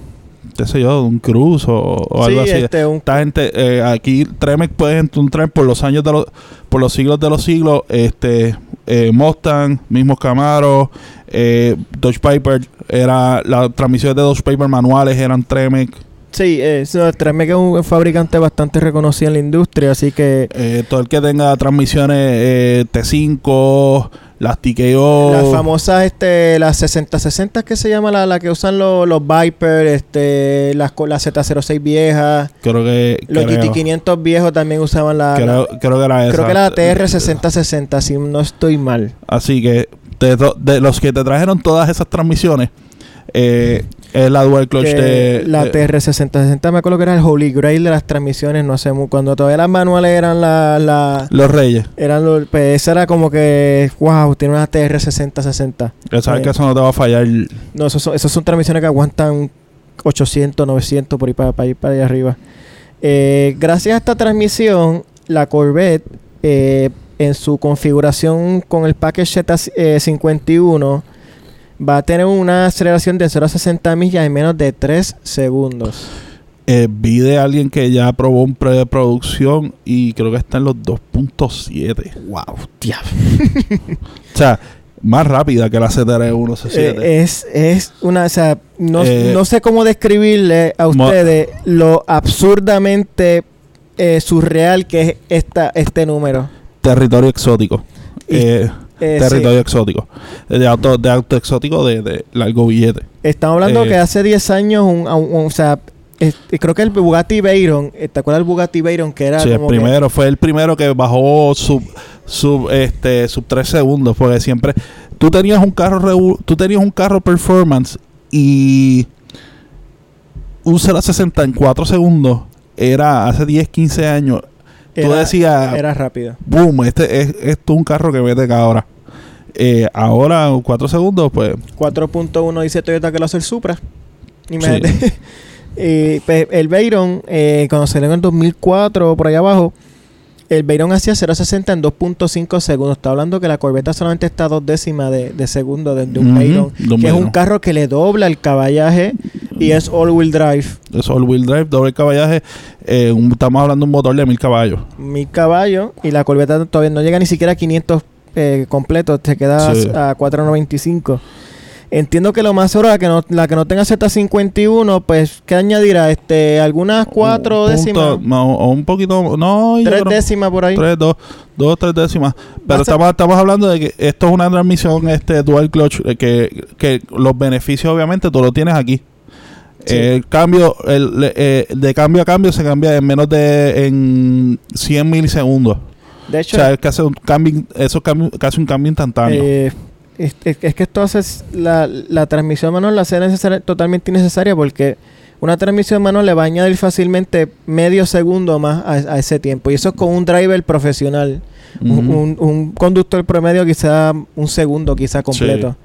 qué sé yo, de un cruise o, o sí, algo así. Este, un... Esta gente, eh, aquí Tremec puedes entrar por los años de los, por los siglos de los siglos, este eh, Mustang, mismos Camaro, eh, Dodge Piper, era las transmisiones de Dodge Piper manuales eran Tremec. Sí, eh, no, Tremec es un fabricante bastante reconocido en la industria, así que... Eh, todo el que tenga transmisiones eh, T cinco, las T K O... Las famosas, este, las sesenta sesenta que se llama, la, la que usan los, los Viper, este, las, las Z cero seis viejas... Creo que... Los G T quinientos viejos también usaban la... Creo, la, creo que era esa. Creo que era la T R sesenta sesenta, si no estoy mal. Así que, de, de los que te trajeron todas esas transmisiones... Eh, es la dual clutch de... La T R sesenta sesenta, me acuerdo que era el Holy Grail de las transmisiones, no sé, cuando todavía las manuales eran la... la los reyes. Eran los... Pues, esa era como que... Wow, tiene una T R sesenta sesenta. Ya sabes eh, que eso no te va a fallar. No, esas son, son transmisiones que aguantan ochocientos, novecientos, por ahí para, para, ir para allá arriba. Eh, gracias a esta transmisión, la Corvette, eh, en su configuración con el package Z cincuenta y uno... va a tener una aceleración de cero a sesenta millas en menos de tres segundos. Eh, vi de alguien que ya probó un preproducción y creo que está en los dos punto siete. ¡Wow! ¡Diablo! O sea, más rápida que la Z tres uno sesenta y siete. Eh, es, es una... O sea, no, eh, no sé cómo describirle a ustedes lo absurdamente eh, surreal que es esta, este número. Territorio exótico. Y, eh... Eh, territorio sí. exótico de auto, de auto exótico de, de largo billete. Estamos hablando eh, que hace diez años un, un, un, o sea, es, creo que el Bugatti Veyron, ¿te acuerdas del Bugatti Veyron? Que era sí, como el primero, que, fue el primero que bajó sub sub este sub tres segundos, porque siempre tú tenías un carro tú tenías un carro performance y un cero a sesenta en cuatro segundos era hace diez, quince años. Tú era, decías... Era rápido. Boom, este es, esto es un carro que vete cada hora. Eh, ahora, cuatro segundos, pues... cuatro punto uno dice Toyota que lo hace el Supra. Imagínate. Sí. eh, pues, el Veyron, eh, cuando salió en el dos mil cuatro, por allá abajo, el Veyron hacía cero a sesenta en dos punto cinco segundos. Está hablando que la Corvette solamente está a dos décimas de, de segundo de, de un mm-hmm. Veyron. Que Veyron es un carro que le dobla el caballaje y es all-wheel drive. Es all-wheel drive, doble caballaje. Eh, un, estamos hablando de un motor de mil caballos. Mil caballos. Y la Corvette todavía no llega ni siquiera a quinientos eh, completos. Se queda sí. a, a cuatrocientos noventa y cinco. Entiendo que lo más seguro, la que no, la que no tenga Z cincuenta y uno, pues, ¿qué añadirá? Este, algunas cuatro punto, décimas. No, o un poquito, no. Tres décimas por ahí. Tres, dos, dos, tres décimas. Pero estamos, estamos hablando de que esto es una transmisión este dual clutch, que, que los beneficios obviamente tú lo tienes aquí. Sí. El cambio, el, eh, de cambio a cambio se cambia en menos de en cien milisegundos. De hecho, o sea, es casi un cambio, eso cambio, casi un cambio instantáneo. Eh, Es, es, es que esto hace la, la transmisión manual la hace necesaria, totalmente innecesaria, porque una transmisión manual le va a añadir fácilmente medio segundo más a, a ese tiempo, y eso es con un driver profesional. Uh-huh. un, un, un conductor promedio quizá un segundo quizá completo.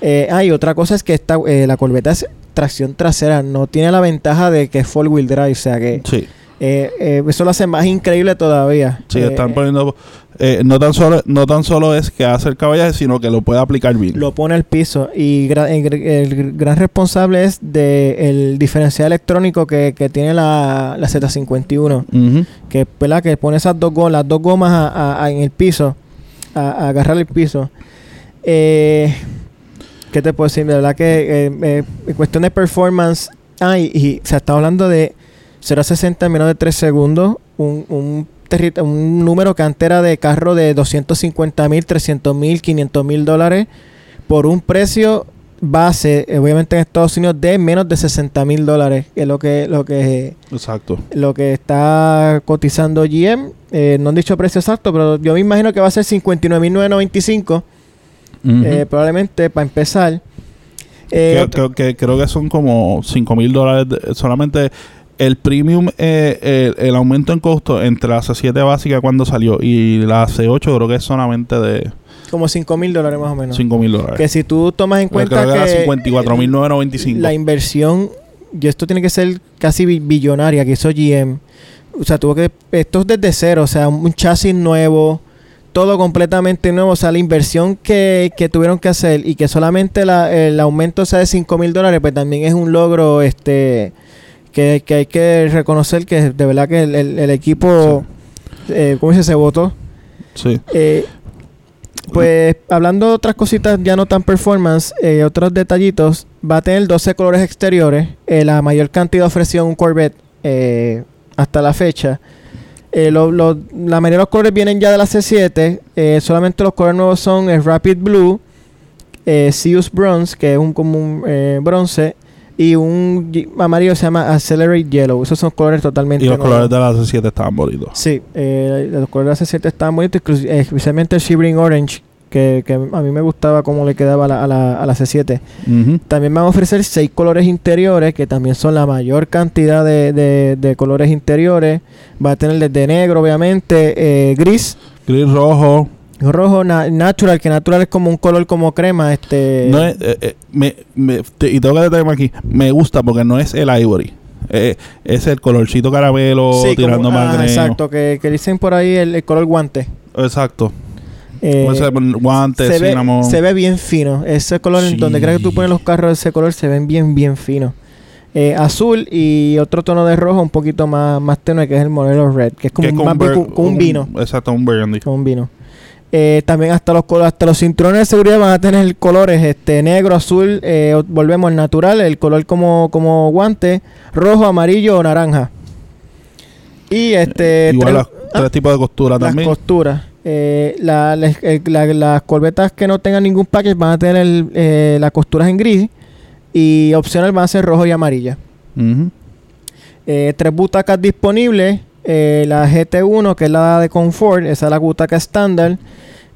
Sí. eh, ah, y otra cosa es que esta, eh, la Corvette es tracción trasera, no tiene la ventaja de que es four wheel drive, o sea que sí. Eh, eh, eso lo hace más increíble todavía. Sí, eh, están poniendo eh, no tan solo no tan solo es que hace el caballaje, sino que lo puede aplicar bien. Lo pone al piso y gra el, el gran responsable es de el diferencial electrónico que, que tiene la, la Z cincuenta y uno. Uh-huh. Que, ¿verdad? Que pone esas dos gomas, las dos gomas a, a, a, en el piso, a, a agarrar el piso. Eh, ¿Qué te puedo decir? La verdad que eh, eh, en cuestión de performance, ay, ah, y, y o se está hablando de cero a sesenta en menos de tres segundos. un, un, un número cantera de carro de doscientos cincuenta mil, trescientos mil, quinientos mil dólares por un precio base, obviamente en Estados Unidos, de menos de sesenta mil dólares, que es lo que, lo que, exacto, lo que está cotizando G M. Eh, no han dicho precio exacto, pero yo me imagino que va a ser cincuenta y nueve mil novecientos veinticinco, uh-huh, eh, probablemente, para empezar. Eh, creo, creo, que, creo que son como cinco mil dólares solamente el premium, eh, el, el aumento en costo entre la C siete básica cuando salió y la C ocho, creo que es solamente de como cinco mil dólares más o menos. cinco mil dólares. Que si tú tomas en cuenta creo que, que cincuenta y cuatro mil novecientos veinticinco. La inversión, y esto tiene que ser casi billonaria que hizo G M. O sea, tuvo que, esto es desde cero, o sea, un chasis nuevo, todo completamente nuevo. O sea, la inversión que, que tuvieron que hacer y que solamente la, el aumento sea de cinco mil dólares, pues también es un logro, este, que, que hay que reconocer que de verdad que el, el, el equipo, sí, eh, ¿cómo dice? Se votó. Sí. Eh, pues hablando de otras cositas ya no tan performance, eh, otros detallitos, va a tener doce colores exteriores. Eh, la mayor cantidad ofrecida en un Corvette, eh, hasta la fecha. Eh, lo, lo, la mayoría de los colores vienen ya de la C siete. Eh, solamente los colores nuevos son el Rapid Blue, eh, Zeus Bronze, que es un común eh, bronce, y un amarillo se llama Accelerate Yellow. Esos son colores totalmente nuevos. Y los nuevos colores de la C siete estaban bonitos. Sí, eh, los colores de la C siete estaban bonitos, especialmente el Shivering Orange, que, que a mí me gustaba cómo le quedaba a la, a la, a la C siete. Uh-huh. También van a ofrecer seis colores interiores, que también son la mayor cantidad de, de, de colores interiores. Va a tener desde negro, obviamente, eh, gris. Gris, rojo. Rojo, na- natural, que natural es como un color como crema, este... No es, eh, eh, me, me, te, y tengo que detenerme aquí, me gusta porque no es el ivory, eh, es el colorcito caramelo, sí, tirando más ah, exacto, que, que dicen por ahí el, el color guante. Exacto. Eh, guante, se, ve, se ve bien fino, ese color, sí, donde creas que tú pones los carros, ese color se ven bien, bien fino. Eh, azul y otro tono de rojo un poquito más, más tenue, que es el modelo red, que es como que un, con, ber- con, con un, un vino. Exacto, un burgundy. Con un vino. Eh, también hasta los hasta los cinturones de seguridad van a tener colores, este, negro, azul, eh, volvemos al natural, el color como, como guante, rojo, amarillo o naranja. Y este eh, igual tres, las, ah, tres tipos de costura las también. Costuras. Eh, la, la, la, las corbetas que no tengan ningún package van a tener el, eh, las costuras en gris, y opcional van a ser rojo y amarilla. Uh-huh. Eh, tres butacas disponibles. Eh, la G T uno, que es la de confort, esa es la butaca estándar.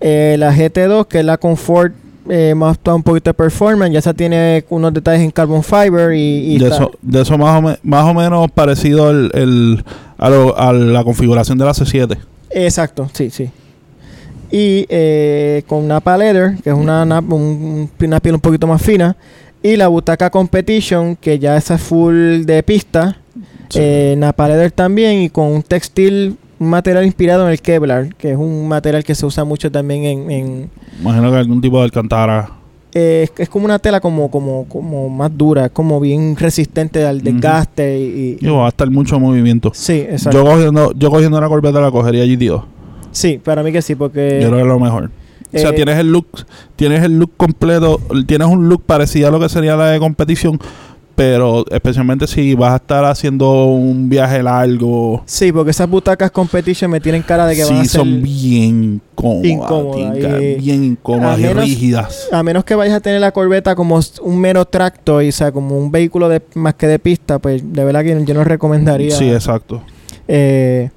Eh, la G T dos, que es la confort, eh, más un poquito de performance, ya esa tiene unos detalles en carbon fiber y, y de, eso, de eso más o, me, más o menos parecido el, el, a, lo, a la configuración de la C siete. Exacto, sí, sí. Y eh, con Napa Leather, que es una, una, un, una piel un poquito más fina. Y la butaca Competition, que ya esa es full de pista. Sí. Eh, Napa Leather también, y con un textil, un material inspirado en el Kevlar, que es un material que se usa mucho también en... en imagino que algún tipo de alcántara. Eh, es, es como una tela como como como más dura, es como bien resistente al desgaste. Uh-huh. y, y, y va a estar mucho movimiento. Sí, exacto. Yo cogiendo, yo cogiendo una Corvette la cogería G T dos. Sí, para mí que sí, porque... Yo creo que es lo mejor. Eh, o sea, tienes el look, tienes el look completo, tienes un look parecido a lo que sería la de competición, pero especialmente si vas a estar haciendo un viaje largo. Sí, porque esas butacas competition me tienen cara de que sí, van a ser... Sí, son bien cómodas. Incómodas. Y bien incómodas y menos, rígidas. A menos que vayas a tener la Corvette como un mero tracto, y, o sea, como un vehículo de más que de pista, pues de verdad que yo no recomendaría... Sí, exacto. Eh,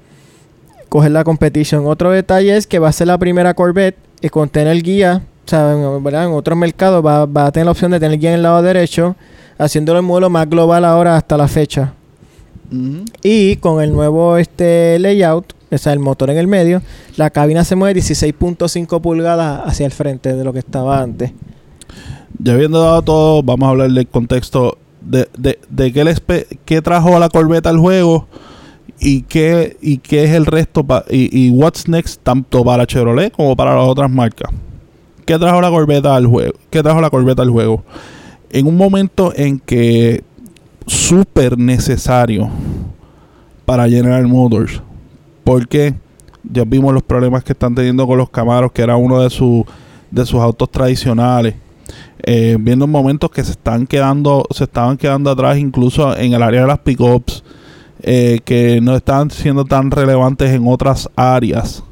coger la competition. Otro detalle es que va a ser la primera Corvette y con tener guía, o sea, en, ¿verdad? En otros mercados va, va a tener la opción de tener guía en el lado derecho, haciéndolo el modelo más global ahora hasta la fecha. Mm-hmm. Y con el nuevo este layout, o sea, el motor en el medio, la cabina se mueve dieciséis punto cinco pulgadas hacia el frente de lo que estaba antes. Ya habiendo dado todo, vamos a hablar del contexto de, de, de qué, les pe- qué trajo a la Corvette al juego. ¿Y qué, y qué es el resto? Pa- y, y what's next, tanto para Chevrolet como para las otras marcas. ¿Qué trajo la Corvette al juego? ¿Qué trajo la Corvette al juego? En un momento en que súper necesario para General Motors. Porque ya vimos los problemas que están teniendo con los Camaros, que era uno de, su, de sus autos tradicionales. Eh, viendo momentos que se están quedando, se estaban quedando atrás, incluso en el área de las pickups. eh, que no están siendo tan relevantes en otras áreas.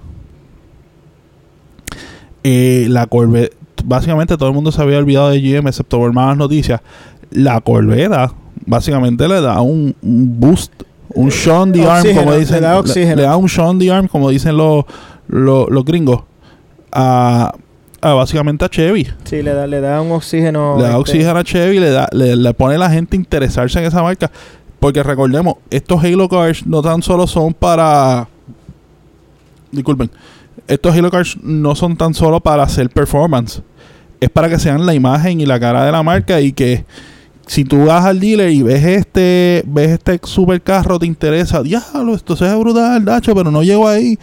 Eh, la Corvette, básicamente todo el mundo se había olvidado de G M excepto por malas noticias. La Corvette básicamente le da un, un boost, un shot in the arm, oxígeno, como dicen, le da, le, le da un shot in the arm, como dicen los los, los gringos, a, a básicamente a Chevy. Sí, le da, le da un oxígeno, le da oxígeno a Chevy, le da, le, le pone a la gente a interesarse en esa marca, porque recordemos, estos Halo Cars no tan solo son para, disculpen, estos Halo Cars no son tan solo para hacer performance. Es para que sean la imagen y la cara de la marca, y que si tú vas al dealer y ves este, ves este supercarro, te interesa, diablo, esto es brutal, Dacho, pero no llego ahí.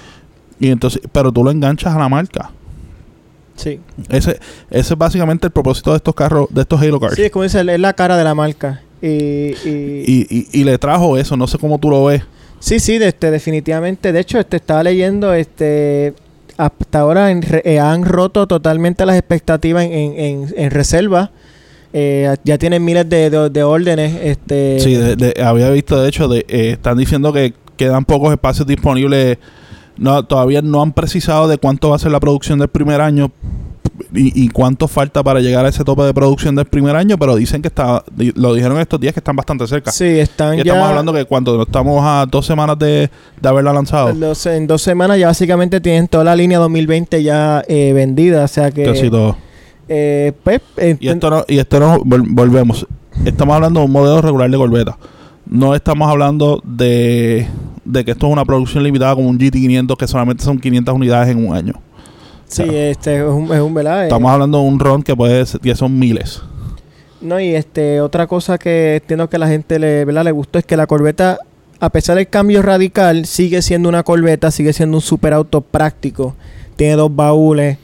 Y entonces, pero tú lo enganchas a la marca. Sí. Ese, ese es básicamente el propósito de estos carros, de estos Halo Cars. Sí, es como dice, es la cara de la marca. Y, y... Y, y, y le trajo eso, no sé cómo tú lo ves. Sí, sí, de este, definitivamente. De hecho, este estaba leyendo, este... hasta ahora en, eh, han roto totalmente las expectativas en, en, en, en reserva. Eh, ya tienen miles de, de, de órdenes. Este, sí, de, de, había visto, de hecho, de, eh, están diciendo que quedan pocos espacios disponibles. No, todavía no han precisado de cuánto va a ser la producción del primer año y, y cuánto falta para llegar a ese tope de producción del primer año, pero dicen que está, lo dijeron estos días, que están bastante cerca. Sí, están ya... Estamos hablando que cuando estamos a dos semanas de, de haberla lanzado. Los, en dos semanas ya básicamente tienen toda la línea dos mil veinte ya eh, vendida, o sea que... Casi todo. Eh, pues, eh, y esto no, y esto no, volvemos. Estamos hablando de un modelo regular de Corvette. No estamos hablando de, de que esto es una producción limitada como un G T quinientos, que solamente son quinientas unidades en un año. Sí, claro. Este es un, es un velado. Estamos eh. hablando de un ron que puede ser, que son miles. No, y este otra cosa que entiendo que a la gente le, ¿verdad?, le gustó es que la Corvette, a pesar del cambio radical, sigue siendo una Corvette, sigue siendo un superauto práctico. Tiene dos baúles.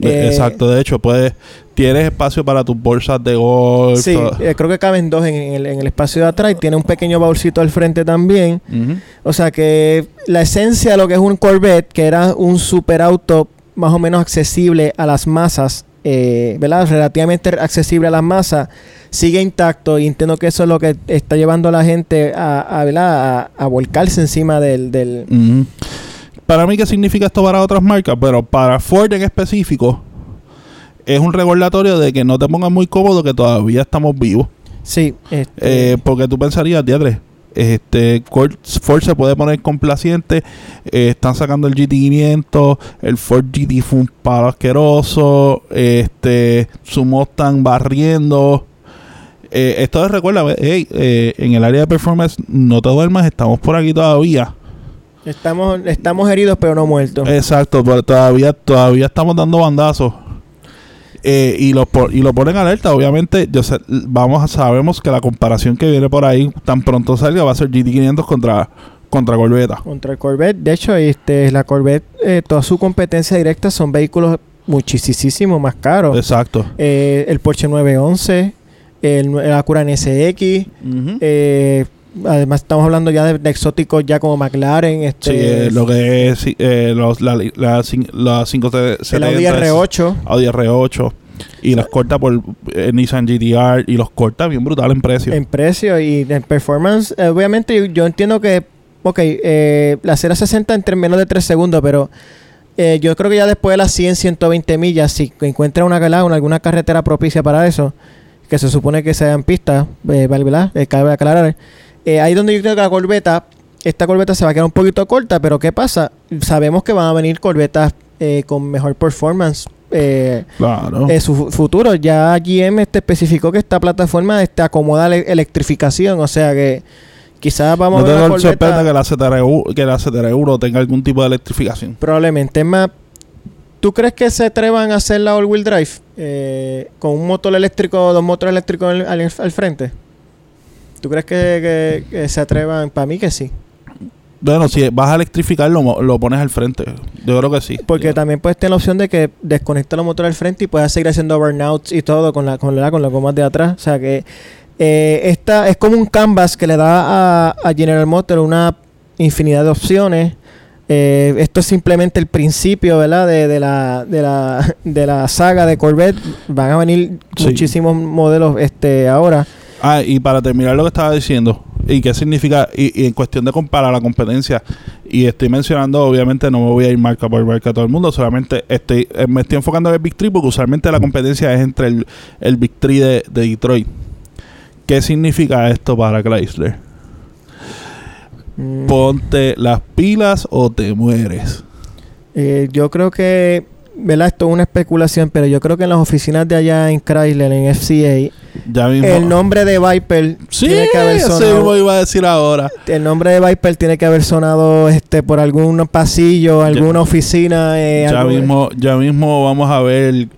Eh, Exacto, de hecho, puedes, tienes espacio para tus bolsas de golf. Sí, eh, creo que caben dos en el, en el espacio de atrás, y tiene un pequeño baúlcito al frente también. Uh-huh. O sea que la esencia de lo que es un Corvette, que era un superauto más o menos accesible a las masas, eh, ¿verdad?, relativamente accesible a las masas, sigue intacto, y entiendo que eso es lo que está llevando a la gente a, a, ¿verdad?, a, a volcarse encima del... del uh-huh. Para mí, ¿qué significa esto para otras marcas? Pero para Ford en específico, es un recordatorio de que no te pongas muy cómodo, que todavía estamos vivos. Sí. Este... Eh, porque tú pensarías, diadre, este, Ford se puede poner complaciente. Eh, están sacando el G T quinientos. El Ford G T fue un palo asqueroso. Este, su Mustang barriendo. Eh, esto es, recuerda, hey, eh, en el área de performance, no te duermas, estamos por aquí todavía. Estamos, estamos heridos pero no muertos. Exacto, pero todavía, todavía estamos dando bandazos. Eh, y lo y lo ponen alerta. Obviamente, yo sé, vamos a, sabemos que la comparación que viene por ahí, tan pronto salga, va a ser G T quinientos contra, contra Corvette. Contra el Corvette. De hecho, este, la Corvette, eh, toda su competencia directa son vehículos muchísimo más caros. Exacto. Eh, el Porsche nueve once, el, el Acura N S X, uh-huh. eh... Además, estamos hablando ya de, de exóticos ya como McLaren. Este, sí, eh, lo que es eh, los, la, la, la, la cinco setenta. El Audi R ocho. Audi R ocho. Y los corta por eh, Nissan G T R. Y los corta bien brutal en precio. En precio y en performance. Eh, obviamente, yo, yo entiendo que, ok, eh, la cero a sesenta entre menos de tres segundos, pero... Eh, yo creo que ya después de las cien, ciento veinte millas, si encuentra una, una, alguna carretera propicia para eso, que se supone que sean pistas, eh, ¿verdad? Eh, cabe aclarar. Eh, ahí es donde yo creo que la Corvette, esta Corvette se va a quedar un poquito corta, pero ¿qué pasa? Sabemos que van a venir Corvettes eh, con mejor performance eh, claro. en su futuro. Ya G M este especificó que esta plataforma este, acomoda la electrificación, o sea que quizás vamos no a ver una Corvette... No te sorprenda que la Z R U, que la Z R U tenga algún tipo de electrificación. Probablemente. Es más, ¿tú crees que se atrevan a hacer la all-wheel drive eh, con un motor eléctrico, dos motores eléctricos al, al, al frente? ¿Tú crees que, que, que se atrevan? Para mí que sí. Bueno, si vas a electrificar, lo, lo pones al frente. Yo creo que sí. Porque ya. También puedes tener la opción de que desconectas los motores al frente y puedas seguir haciendo burnouts y todo con la con la con las gomas de atrás. O sea que eh, esta es como un canvas que le da a, a General Motors una infinidad de opciones. Eh, esto es simplemente el principio, ¿verdad? De, de la de la de la saga de Corvette. Van a venir sí. muchísimos modelos este ahora. Ah, y para terminar lo que estaba diciendo, y qué significa, y, y en cuestión de comparar la competencia, y estoy mencionando, obviamente no me voy a ir marca por marca a todo el mundo, solamente estoy me estoy enfocando en el Big Three porque usualmente la competencia es entre el, el Big Three de, de Detroit. ¿Qué significa esto para Chrysler? Mm. Ponte las pilas o te mueres. Eh, yo creo que, ¿verdad? Esto es una especulación, pero yo creo que en las oficinas de allá en Chrysler, en F C A, ya mismo, el nombre de Viper sí, tiene que haber sonado. Sí, iba a decir ahora. El nombre de Viper tiene que haber sonado este por algún pasillo, alguna ya, oficina. Eh, ya, mismo, ya mismo vamos a ver.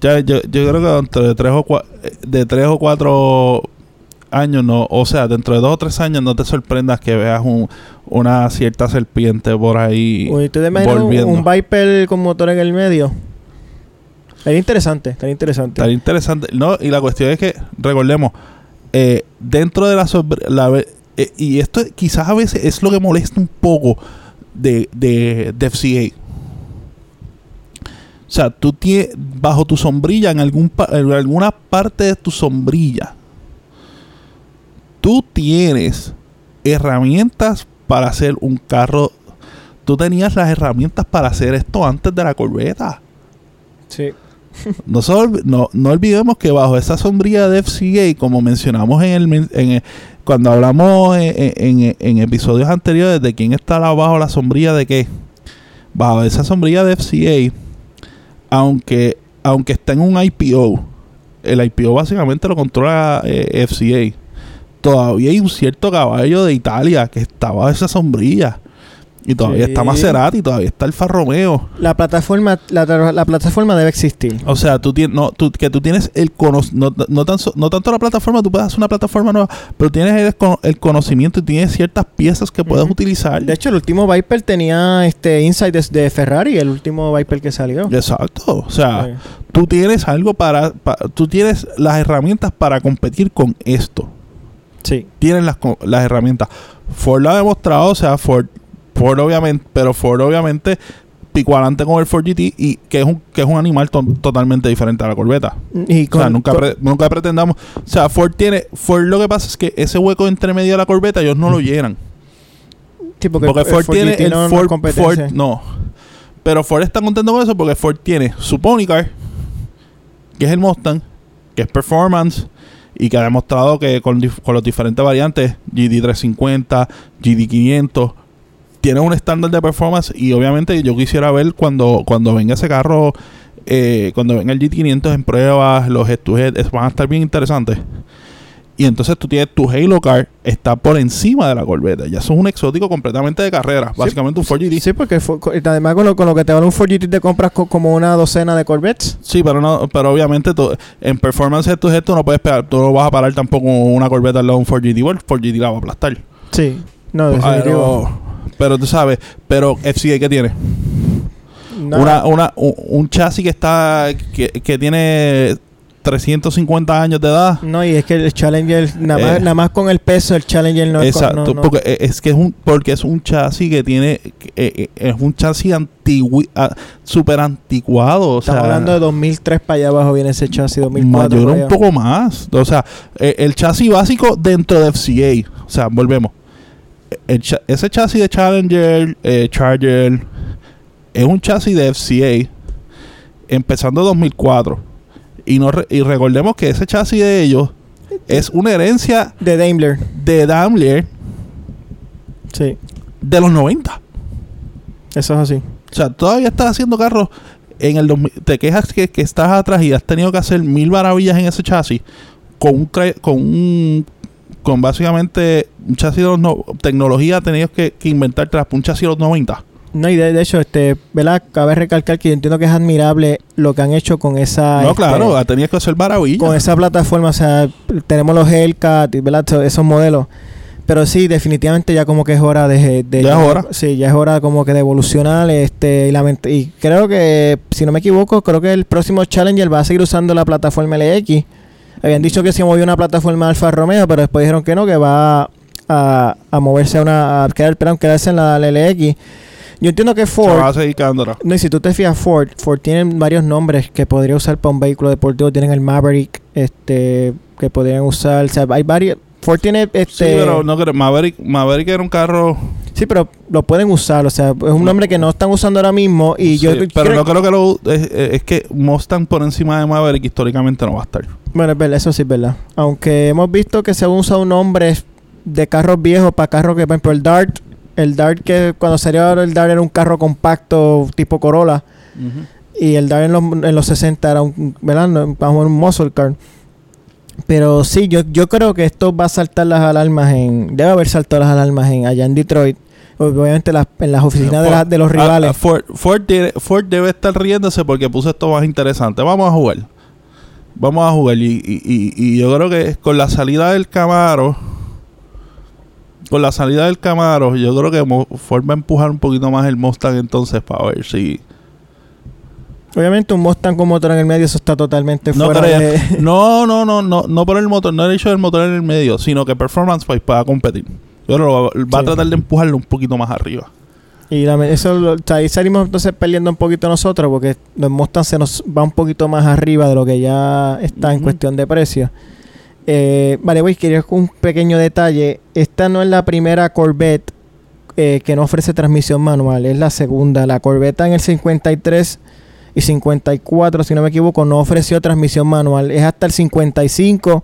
Ya, yo, yo creo que dentro de tres o cuatro, de tres o cuatro años, no, o sea, dentro de dos o tres años no te sorprendas que veas un, una cierta serpiente por ahí. Uy, ¿tú te imaginas volviendo? Un, un Viper con motor en el medio. Era interesante, era interesante. Era interesante. No, y la cuestión es que, recordemos, eh, dentro de la... Sobre, la eh, y esto quizás a veces es lo que molesta un poco de, de, de F C A. O sea, tú tienes bajo tu sombrilla, en, algún pa- en alguna parte de tu sombrilla, tú tienes herramientas para hacer un carro. Tú tenías las herramientas para hacer esto antes de la Corvette. Sí. No, no, no olvidemos que bajo esa sombrilla de F C A, como mencionamos en el, en el cuando hablamos en, en, en episodios anteriores de quién está bajo la sombrilla de qué, bajo esa sombrilla de F C A, aunque aunque está en un I P O, el I P O básicamente lo controla eh, F C A. Todavía hay un cierto caballo de Italia que está bajo esa sombrilla. Y todavía sí. está Maserati, todavía está Alfa Romeo. La plataforma la, la plataforma debe existir. O sea, tú tienes no tú, que tú tienes el cono, no, no, tan, no tanto la plataforma, tú puedes hacer una plataforma nueva, pero tienes el, el conocimiento y tienes ciertas piezas que puedes uh-huh. utilizar. De hecho, el último Viper tenía este insight de Ferrari, el último Viper que salió. Exacto. O sea, okay. tú tienes algo para, para tú tienes las herramientas para competir con esto. Sí. Tienen las, las herramientas. Ford lo ha demostrado, o sea, Ford, Ford obviamente, pero Ford obviamente picó adelante con el Ford G T, y que es un, que es un animal to- totalmente diferente a la Corvette. Y con, o sea, nunca, con... pre- nunca pretendamos. O sea, Ford tiene, Ford lo que pasa es que ese hueco entre medio de la Corvette ellos no lo llenan. Sí, porque, porque el, Ford, Ford tiene G T el no Ford, Ford no. Pero Ford está contento con eso porque Ford tiene su Pony Car, que es el Mustang, que es performance, y que ha demostrado que con, dif- con los diferentes variantes, G D trescientos cincuenta, G D quinientos, tiene un estándar de performance. Y obviamente yo quisiera ver cuando, cuando venga ese carro, eh, cuando venga el G T quinientos en pruebas, los head-to-head van a estar bien interesantes. Y entonces tú tienes tu Halo Car, está por encima de la Corvette. Ya son un exótico completamente de carrera. Sí, básicamente un Ford G T. Sí, porque además con lo, con lo que te vale un Ford G T te compras co- como una docena de Corvettes. Sí, pero no, pero obviamente tú, en performance de tu gesto no puedes pegar. Tú no vas a parar tampoco una Corvette al lado de un Ford G T. El Ford G T la va a aplastar. Sí. No, definitivo. Pero, pero tú sabes, pero F C A, ¿qué tiene? No. Una, una, un, un chasis que está, que, que tiene trescientos cincuenta años de edad. No, y es que el Challenger, nada más, eh, nada más con el peso, el Challenger no es... Exacto, no, no. porque es que es un, porque es un chasis que tiene, eh, es un chasis antiguo, ah, súper anticuado. O Estamos sea, hablando de dos mil tres para allá abajo viene ese chasis, dos mil cuatro. Mayor un poco más. O sea, eh, el chasis básico dentro de F C A. O sea, volvemos. El cha- ese chasis de Challenger, eh, Charger, es un chasis de F C A empezando en dos mil cuatro. Y, no re- y recordemos que ese chasis de ellos es una herencia de Daimler. De Daimler. Sí. De los noventa. Eso es así. O sea, todavía estás haciendo carros en el dos mil. Te quejas que, que estás atrás y has tenido que hacer mil maravillas en ese chasis. Con un tra- con un con básicamente un chasis de los no- tecnología tenías que, que inventar tras un chasis de los noventa. No, y de, de hecho, este, ¿verdad? Cabe recalcar que yo entiendo que es admirable lo que han hecho con esa... No, este, claro, tenías que hacer maravilla. Con esa plataforma, o sea, tenemos los Hellcat, ¿verdad? Esos modelos. Pero sí, definitivamente ya como que es hora de... de ya es hora. Sí, ya es hora como que de evolucionar. Este, y, lament- y creo que, si no me equivoco, creo que el próximo Challenger va a seguir usando la plataforma L X. Habían dicho que se movió una plataforma Alfa Romeo, pero después dijeron que no, que va a, a moverse a una... A quedar, perdón, quedarse en la L X. Yo entiendo que Ford... Se va a seguir quedándola. No, y si tú te fijas, Ford... Ford tiene varios nombres que podría usar para un vehículo deportivo. Tienen el Maverick, este... Que podrían usar... O sea, hay varios... Ford tiene este... Sí, pero no creo. Maverick, Maverick era un carro... Sí, pero lo pueden usar. O sea, es un nombre que no están usando ahora mismo y yo... Sí, pero creo... no creo que lo... Es, es que Mustang por encima de Maverick históricamente no va a estar. Bueno, es verdad. Eso sí es verdad. Aunque hemos visto que se usa un nombre de carros viejos para carros que... Por ejemplo, el Dart. El Dart que cuando salió el Dart era un carro compacto tipo Corolla. Uh-huh. Y el Dart en los, en los sesenta era un... ¿Verdad? Un muscle car. Pero sí, yo, yo creo que esto va a saltar las alarmas en... Debe haber saltado las alarmas en allá en Detroit. Obviamente las, en las oficinas Ford, de, la, de los rivales. A, a Ford, Ford, debe, Ford debe estar riéndose porque puso esto más interesante. Vamos a jugar. Vamos a jugar. Y, y, y, y yo creo que con la salida del Camaro... Con la salida del Camaro, yo creo que Ford va a empujar un poquito más el Mustang entonces para ver si... Obviamente un Mustang con motor en el medio, eso está totalmente no fuera creo. de... No, no, no, no, no por el motor, no el hecho del motor en el medio, sino que Performance-wise para competir. Yo creo que va, va sí. a tratar de empujarlo un poquito más arriba. Y la, eso, lo, ahí salimos entonces perdiendo un poquito nosotros, porque el Mustang se nos va un poquito más arriba de lo que ya está en uh-huh. cuestión de precio. Eh, vale, voy, quería un pequeño detalle. Esta no es la primera Corvette eh, que no ofrece transmisión manual, es la segunda. La Corvette en el cincuenta y tres... y cincuenta y cuatro, si no me equivoco, no ofreció transmisión manual. Es hasta el cincuenta y cinco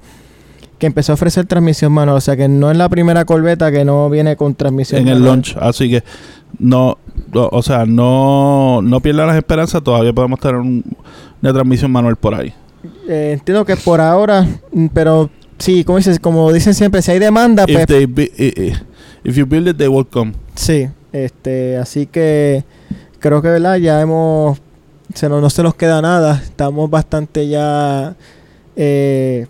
que empezó a ofrecer transmisión manual. O sea que no es la primera Corvette que no viene con transmisión en manual. En el launch. Así que no, no, o sea, no, no pierdan las esperanzas. Todavía podemos tener un, una transmisión manual por ahí. Eh, entiendo que por ahora, pero sí, como dices, como dicen siempre, si hay demanda, if pues... They be, if you build it, they will come. Sí, este, así que creo que, ¿verdad? Ya hemos... Se no, no se nos queda nada. Estamos bastante ya... Eh,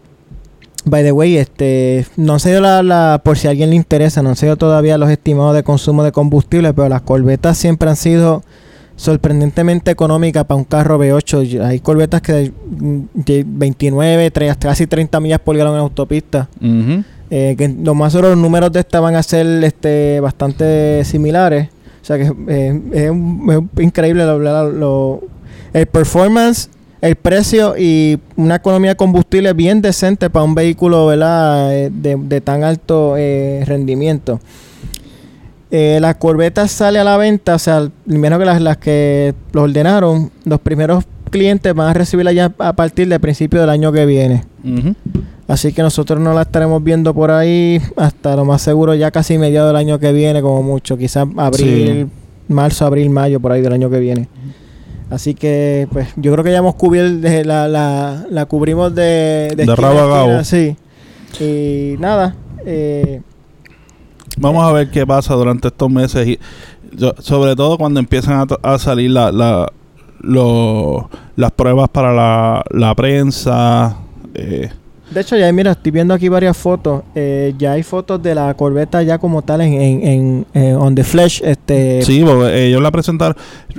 by the way, este... No han salido la, la... Por si a alguien le interesa, no han salido todavía los estimados de consumo de combustible, pero las Corvetas siempre han sido sorprendentemente económicas para un carro V ocho. Hay Corvetas que... De veintinueve, tres, casi treinta millas por galón en autopista. Uh-huh. Eh, que lo más seguro los números de esta van a ser este, bastante similares. O sea que eh, es, un, es increíble lo... lo, lo el performance, el precio y una economía de combustible bien decente para un vehículo, ¿verdad? De, de tan alto eh, rendimiento. Eh, las Corvetas sale a la venta, o sea, menos que las, las que los ordenaron, los primeros clientes van a recibirla ya a partir de principio del año que viene. Uh-huh. Así que nosotros no la estaremos viendo por ahí hasta lo más seguro ya casi mediados del año que viene, como mucho, quizás abril, sí. marzo, abril, mayo, por ahí del año que viene. Así que, pues, yo creo que ya hemos cubierto, la, la, la cubrimos de... De, de rabo. Sí. Y nada. Eh, Vamos eh. a ver qué pasa durante estos meses. Y yo, sobre todo cuando empiezan a, a salir la, la, lo, las pruebas para la, la prensa. Eh. De hecho, ya mira, estoy viendo aquí varias fotos. Eh, ya hay fotos de la Corvette ya como tal en, en, en, en on the flesh. Este. Sí, porque ellos la presentaron,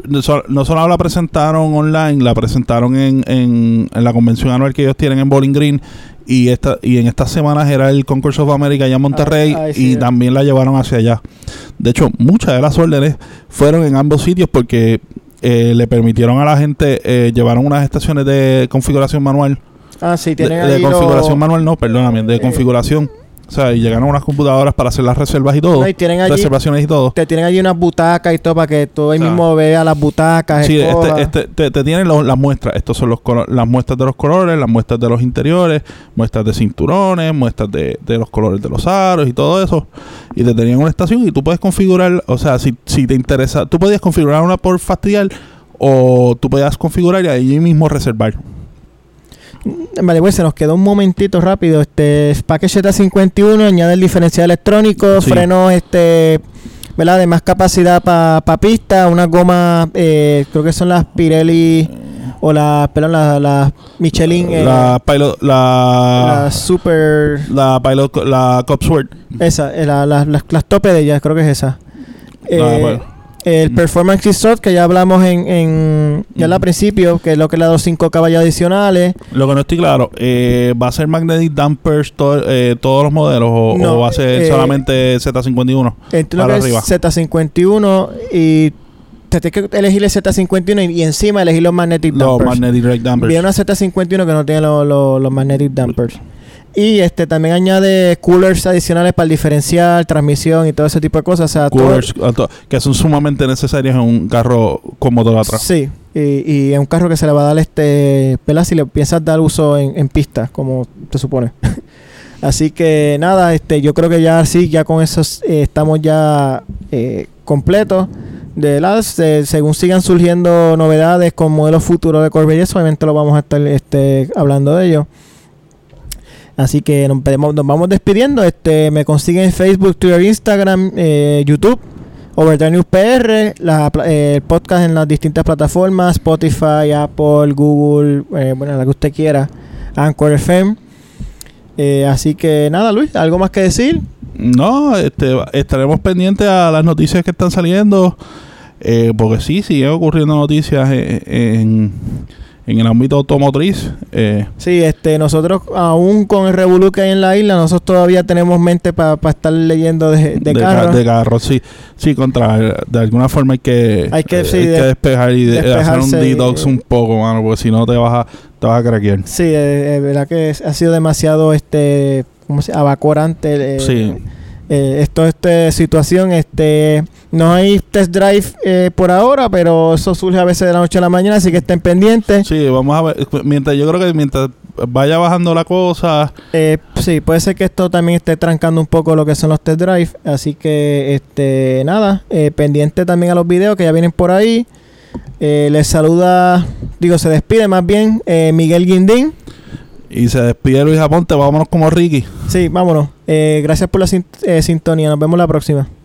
no solo la presentaron online, la presentaron en, en, en la convención anual que ellos tienen en Bowling Green. Y esta y en estas semanas era el Concourse of America allá en Monterrey. Ah, ah, sí, y es. También la llevaron hacia allá. De hecho, muchas de las órdenes fueron en ambos sitios porque eh, le permitieron a la gente, eh, llevaron unas estaciones de configuración manual. Ah, sí, tienen de, ahí de configuración lo... manual, no, perdóname, de eh, configuración. O sea, y llegaron unas computadoras para hacer las reservas y todo. No, y tienen allí, reservaciones y todo. Te tienen allí unas butacas y todo para que tú ahí o sea, mismo veas las butacas. Sí, este, este, te, te tienen lo, las muestras. Estos son los las muestras de los colores, las muestras de los interiores, muestras de cinturones, muestras de, de los colores de los aros y todo eso. Y te tenían una estación y tú puedes configurar, o sea, si, si te interesa, tú podías configurar una por fastidiar o tú podías configurar y allí mismo reservar. Vale, pues se nos quedó un momentito rápido. Este package Z cincuenta y uno añade el diferencial electrónico, sí. frenos, este, ¿verdad? De más capacidad para pa pista, una goma, eh, creo que son las Pirelli o las, perdón, las la Michelin, eh, la Pilot, la, la Super, la Pilot, la Copsword. Esa, eh, la, la, las, las tope de ellas, creo que es esa. Eh, ah, bueno. El Performance Resort, que ya hablamos en, en ya al mm. principio, que es lo que le ha dado cinco caballos adicionales. Lo que no estoy claro, eh, ¿va a ser Magnetic Dampers to, eh, todos los modelos o, no, o va a ser eh, solamente Z cincuenta y uno? Entiendo que arriba. Es Z cincuenta y uno y te tienes que elegir el Z cincuenta y uno y, y encima elegir los Magnetic Dampers. Los Magnetic Dampers. Viene una Z cincuenta y uno que no tiene los, los, los Magnetic Dampers. Y este también añade coolers adicionales para el diferencial, transmisión y todo ese tipo de cosas. O sea, coolers todo, que son sumamente necesarios en un carro con motor atrás. Sí, y, y en un carro que se le va a dar este pelas si le piensas dar uso en, en pista, como se supone. Así que nada, este yo creo que ya sí, ya con eso eh, estamos ya eh, completos. De las, eh, según sigan surgiendo novedades con modelos futuros de Corvette, obviamente lo vamos a estar este, hablando de ellos. Así que nos, nos vamos despidiendo. Este, me consiguen en Facebook, Twitter, Instagram, eh, YouTube, Overdrive News P R, la, eh, el podcast en las distintas plataformas, Spotify, Apple, Google, eh, bueno, la que usted quiera, Anchor F M. Eh, así que nada, Luis, ¿algo más que decir? No, este, estaremos pendientes a las noticias que están saliendo, eh, porque sí, siguen ocurriendo noticias en, en, en el ámbito automotriz. Eh. Sí, este, nosotros aún con el revolú que hay en la isla, nosotros todavía tenemos mente para pa estar leyendo de, de, de carros. Ca- de carros, sí, sí, contra, de alguna forma hay que, hay que, eh, sí, hay de, que despejar y de, hacer un detox y, un poco, mano, porque si no te vas a, te vas a craquear. Sí, eh, es verdad que ha sido demasiado, este... como se evacuante eh, sí. eh, esto esta situación este no hay test drive eh, por ahora, pero eso surge a veces de la noche a la mañana, así que estén pendientes. Sí, vamos a ver, mientras yo creo que mientras vaya bajando la cosa eh, sí, puede ser que esto también esté trancando un poco lo que son los test drive, así que este nada, eh, pendiente también a los videos que ya vienen por ahí. Eh, les saluda, digo se despide más bien, eh, Miguel Guindín. Y se despide Luis Aponte, vámonos como Ricky. Sí, vámonos. Eh, gracias por la sint- eh, sintonía. Nos vemos la próxima.